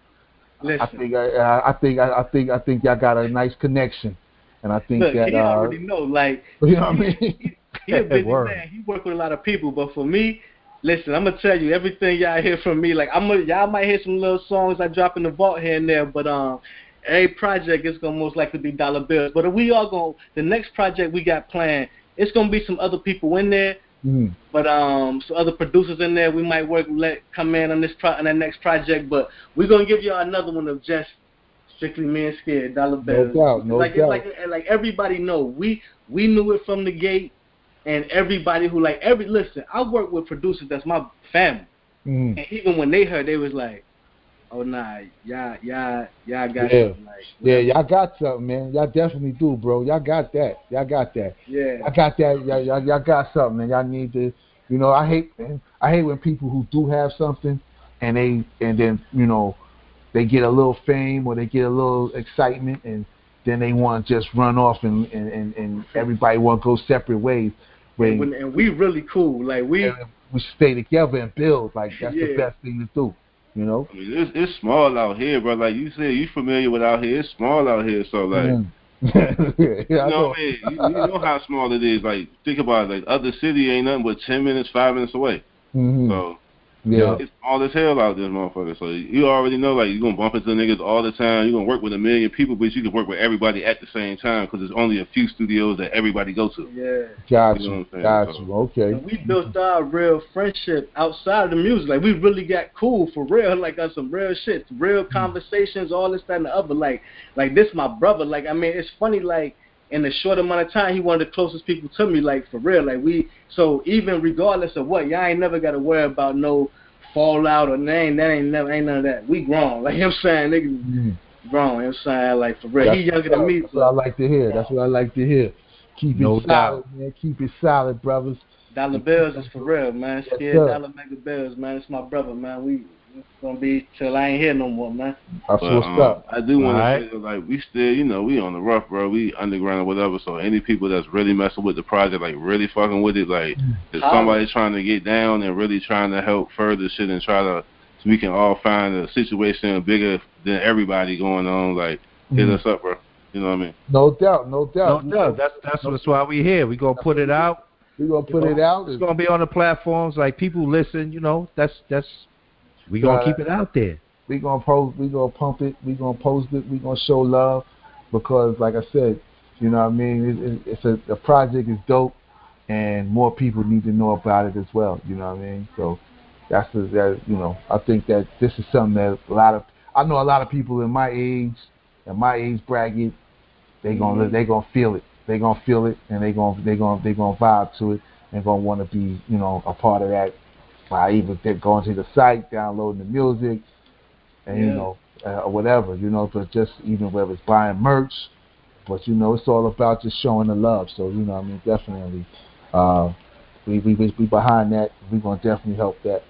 Listen. I think I, I think I, I think I think y'all got a nice connection, and I think Look, that he uh, already know like you know what I mean. He, he a busy man. He work with a lot of people, but for me. Listen, I'm gonna tell you everything y'all hear from me. Like I'm gonna, y'all might hear some little songs I drop in the vault here and there, but um, every project is gonna most likely be Dollar Bills. But if we all gonna, the next project we got planned, it's gonna be some other people in there, mm. but um, some other producers in there. We might work let come in on this pro on that next project, but we're gonna give y'all another one of just Strictly Man Scared, Dollar Bills. No doubt, no like, doubt. Like, like everybody know, we we knew it from the gate, and everybody who like every listen. I work with producers that's my family, mm. and even when they heard, they was like, "Oh nah, y'all y'all y'all got yeah. something." Like, yeah, y'all got something, man. Y'all definitely do, bro. Y'all got that. Y'all got that. Yeah, I got that. Y'all y'all, y'all got something, and y'all need to. You know, I hate man, I hate when people who do have something, and they and then you know. They get a little fame or they get a little excitement, and then they want to just run off and, and, and, and everybody want to go separate ways. And, when, and we really cool. Like we we stay together and build. Like that's yeah. the best thing to do, you know? I mean, it's, it's small out here, bro. Like you said, you familiar with out here. It's small out here. So, like, mm. yeah, you know, know. what I mean? You, you know how small it is. Like, think about it. Like, other city ain't nothing but ten minutes, five minutes away. Mm-hmm. So. Yeah, it's all this hell out there, motherfucker. So you already know, like, you're going to bump into niggas all the time. You're going to work with a million people, but you can work with everybody at the same time because there's only a few studios that everybody go to. Yeah. Gotcha. You know what I'm saying? Gotcha. So, okay. And we built our real friendship outside of the music. Like, we really got cool for real. Like, on some real shit, real conversations, all this, that, and the other. Like, like this my brother. Like, I mean, it's funny, like, in a short amount of time, he one of the closest people to me, like, for real. Like, we, so even regardless of what, y'all ain't never got to worry about no fallout or name. That ain't never, ain't none of that. We grown. Like, you know what I'm saying? Niggas mm. grown. You know what I'm saying? Like, for real. That's he younger than me. That's what I like to hear. That's what I like to hear. Keep no it solid, doubt. man. Keep it solid, brothers. Dollar Bills is for real, man. Scared yes, Dollar Mega Bills, man. It's my brother, man. We... It's gonna be till I ain't here no more, man. That's but, what's um, up. I do want right. to say, like, we still, you know, we on the rough, bro. We underground or whatever. So any people that's really messing with the project, like really fucking with it, like if somebody's trying to get down and really trying to help further shit and try to, so we can all find a situation bigger than everybody going on. Like mm-hmm. hit us up, bro. You know what I mean? No doubt, no doubt, no doubt. That's that's no what's why we here. We gonna put it out. We gonna put you know, it out. It's gonna be on the platforms. Like people listen. You know, that's that's. We gonna uh, keep it out there. We gonna post. We gonna pump it. We gonna post it. We gonna show love because, like I said, you know what I mean. It, it, it's a the project is dope, and more people need to know about it as well. You know what I mean. So that's a, that. You know, I think that this is something that a lot of I know a lot of people in my age, in my age bracket, they gonna mm-hmm. they gonna feel it. They gonna feel it, and they gonna they gonna they gonna vibe to it, and gonna want to be you know a part of that. By even going to the site, downloading the music, and yeah. you know, uh, whatever, you know, but just even whether it's buying merch, but you know, it's all about just showing the love. So you know, I mean, definitely, uh, we we we behind that. We gonna definitely help that,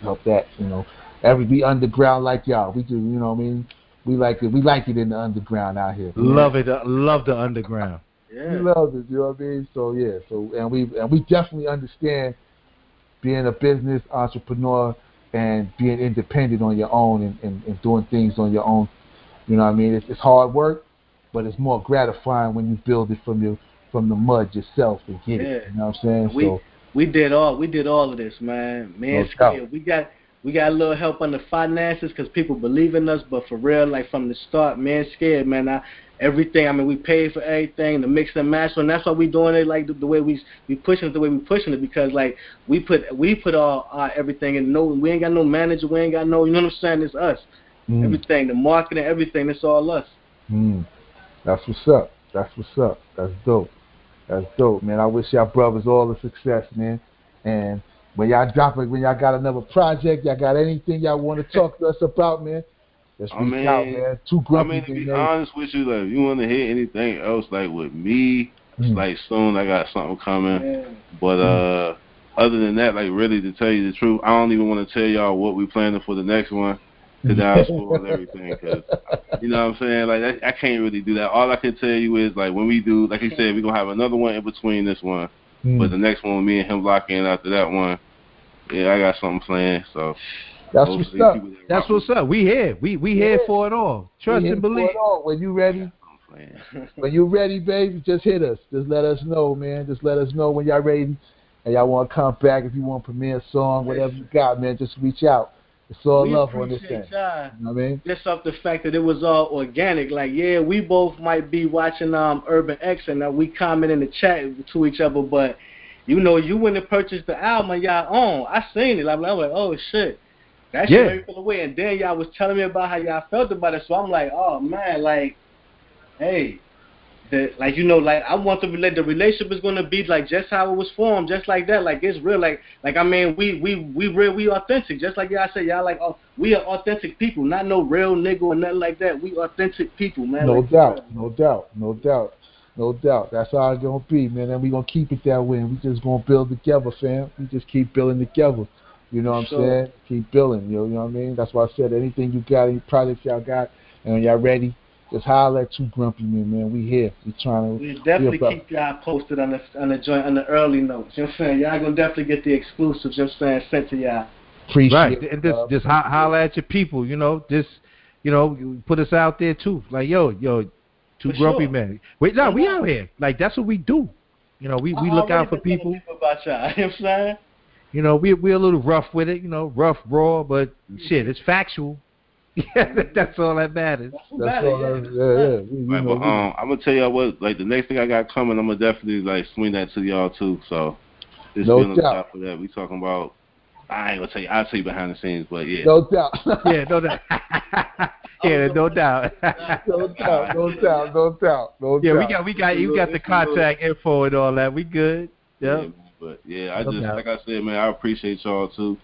help that. You know, every be underground like y'all. We do, you know, what I mean, we like it. We like it in the underground out here. Love it, uh, love the underground. Yeah, we love it. You know what I mean? So yeah, so and we and we definitely understand. Being a business entrepreneur and being independent on your own and, and, and doing things on your own, you know what I mean? It's, it's hard work, but it's more gratifying when you build it from your from the mud yourself and get yeah. it. You know what I'm saying? We so, we did all we did all of this, man. Man, no we got we got a little help on the finances because people believe in us. But for real, like from the start, man, scared, man. I, everything. I mean, we paid for everything, the mix and master, and that's why we doing it like the, the way we we pushing it, the way we pushing it, because like we put we put all our everything in. No, we ain't got no manager, we ain't got no. You know what I'm saying? It's us. Mm. Everything, the marketing, everything. It's all us. Mm. That's what's up. That's what's up. That's dope. That's dope, man. I wish y'all brothers all the success, man. And when y'all drop it, when y'all got another project, y'all got anything y'all want to talk to us about, man. Just I mean, out, man. Too grumpy, I mean, to be man. honest with you, like, if you want to hear anything else, like, with me, mm. it's like, soon I got something coming. Yeah. But mm. uh, other than that, like, really, to tell you the truth, I don't even want to tell y'all what we planning for the next one, because I'll spoil everything, because, you know what I'm saying? Like, I, I can't really do that. All I can tell you is, like, when we do, like you said, we're going to have another one in between this one, mm. but the next one, me and him lock in after that one, yeah, I got something planned, so... That's what's up. That's what's up. We here. We we yeah. here for it all. Trust and believe. For it all. When you ready, when you ready, baby, just hit us. Just let us know, man. Just let us know when y'all ready, and y'all want to come back. If you want to premiere a song, whatever you got, man, just reach out. It's all we love on this thing. Time. You know what I mean? Just off the fact that it was all organic. Like, yeah, we both might be watching um Urban X, and uh, we comment in the chat to each other, but you know, you went and purchased the album on y'all own. I seen it. I'm like, oh shit. That shit yeah. made me feel away. And then y'all was telling me about how y'all felt about it. So I'm like, oh, man, like, hey, the, like, you know, like, I want to relate. The relationship is going to be, like, just how it was formed, just like that. Like, it's real. Like, like I mean, we we we real, we authentic. Just like y'all said, y'all like, oh, we are authentic people. Not no real nigga or nothing like that. We authentic people, man. No like, doubt. Man. No doubt. No doubt. No doubt. That's how it's going to be, man. And we're going to keep it that way. And we just going to build together, fam. We just keep building together. You know what I'm sure. saying? Keep building. You know, you know what I mean? That's why I said anything you got, any projects y'all got, and when y'all ready, just holler at Two Grumpy Men, man. We here. We trying to. We definitely keep y'all posted on the on the joint on the early notes. You know what I'm saying? Y'all gonna definitely get the exclusives. You know what I'm saying? Sent to y'all. Appreciate right. it. And just uh, just ho- holler at your people. You know, just you know, put us out there too. Like yo, yo, Two Grumpy sure. Men. Wait, no, nah, we out here. Like that's what we do. You know, we, we look out for people. people about y'all. You know what I'm saying? You know, we, we're a little rough with it, you know, rough, raw, but shit, it's factual. That's all that matters. That's, That's matters, all that matters. Yeah, yeah. yeah. Right, but, um, I'm going to tell y'all what, like, the next thing I got coming, I'm going to definitely, like, swing that to y'all, too. So, just no being doubt. on top of that. We talking about, I ain't going to tell you, I'll tell you behind the scenes, but yeah. No doubt. yeah, no doubt. yeah, no doubt. no doubt. No doubt, no doubt, no yeah, doubt. Yeah, we got, we got, you got the contact info and all that. We good. Yep. Yeah. But, yeah, I just, like I said, man, I appreciate y'all, too.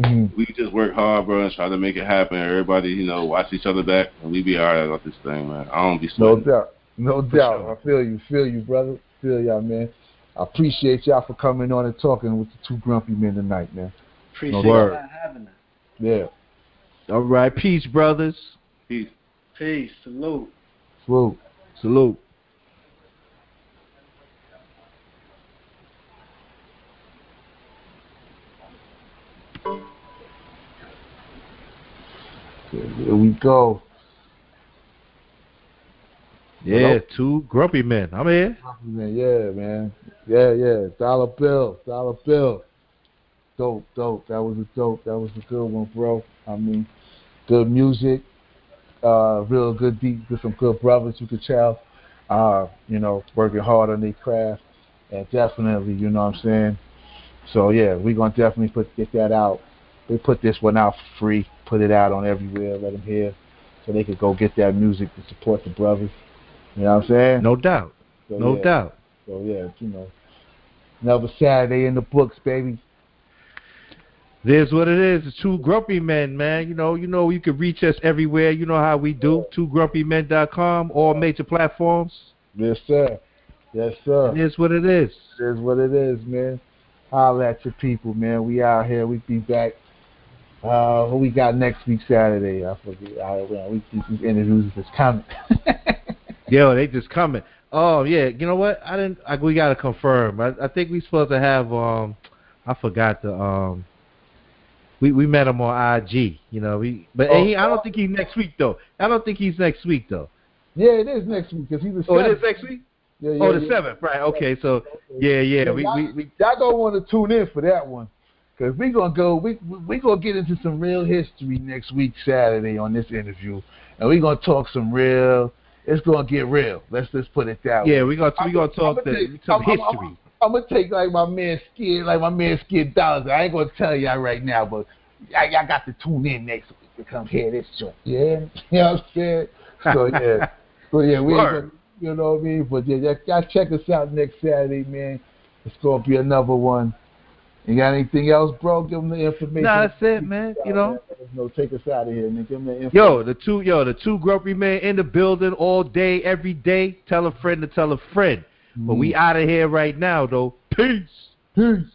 Mm-hmm. We just work hard, bro, and try to make it happen. Everybody, you know, watch each other back, and we be all right about this thing, man. I don't be sweating. No doubt. No for doubt. Sure. I feel you. Feel you, brother. Feel y'all, man. I appreciate y'all for coming on and talking with the Two Grumpy Men tonight, man. Appreciate y'all having us. Yeah. All right. Peace, brothers. Peace. Peace. Salute. Salute. Salute. Here we go. Yeah, Two Grumpy Men. I'm here. Grumpy Men, yeah, man. Yeah, yeah. Dollar Bill. Dollar Bill. Dope, dope. That was a dope. That was a good one, bro. I mean, good music. Uh, real good deep. Good, some good brothers you could tell. Uh, you know, working hard on their craft. And definitely, you know what I'm saying? So, yeah, we're going to definitely put get that out. We put this one out for free. Put it out on everywhere, let them hear, so they could go get that music to support the brothers. You know what I'm saying? No doubt. So, no yeah. doubt. So, yeah, you know, another Saturday in the books, baby. There's what it is. It's Two Grumpy Men, man. You know, you know, you can reach us everywhere. You know how we do. two grumpy men dot com, all major platforms. Yes, sir. Yes, sir. And here's what it is. Here's what it is, man. Holler at your people, man. We out here. We be back. Uh, who we got next week Saturday? I forget. I, we keep these interviews just coming. Yo, they just coming. Oh yeah, you know what? I didn't. I, we gotta confirm. I, I think we supposed to have. Um, I forgot the. Um, we we met him on I G. You know we, but oh, he, I don't think he's next week though. I don't think he's next week though. Yeah, it is next week because he was. Oh, it is next week. Yeah, yeah, oh, the yeah. seventh, right? Okay, so yeah, yeah, we y'all, we, we y'all don't want to tune in for that one. Because we're going to go, we, we going to get into some real history next week, Saturday, on this interview. And we're going to talk some real, it's going to get real. Let's just put it that way. Yeah, we're going to talk I'm, the, take, some I'm, history. I'm going to take like my man Skid, like my man Skid Dollar. I ain't going to tell y'all right now, but y'all, y'all got to tune in next week to come hear this joint. Yeah, you know what I'm saying? So, yeah. so, yeah, we ain't gonna, you know what I mean? But, yeah, y'all check us out next Saturday, man. It's going to be another one. You got anything else, bro? Give them the information. Nah, that's it, man. You know, no, take us out of here, man. Give them the information. Yo, the two, yo, the two Grumpy Men in the building all day, every day. Tell a friend to tell a friend. Mm. But we out of here right now, though. Peace. Peace.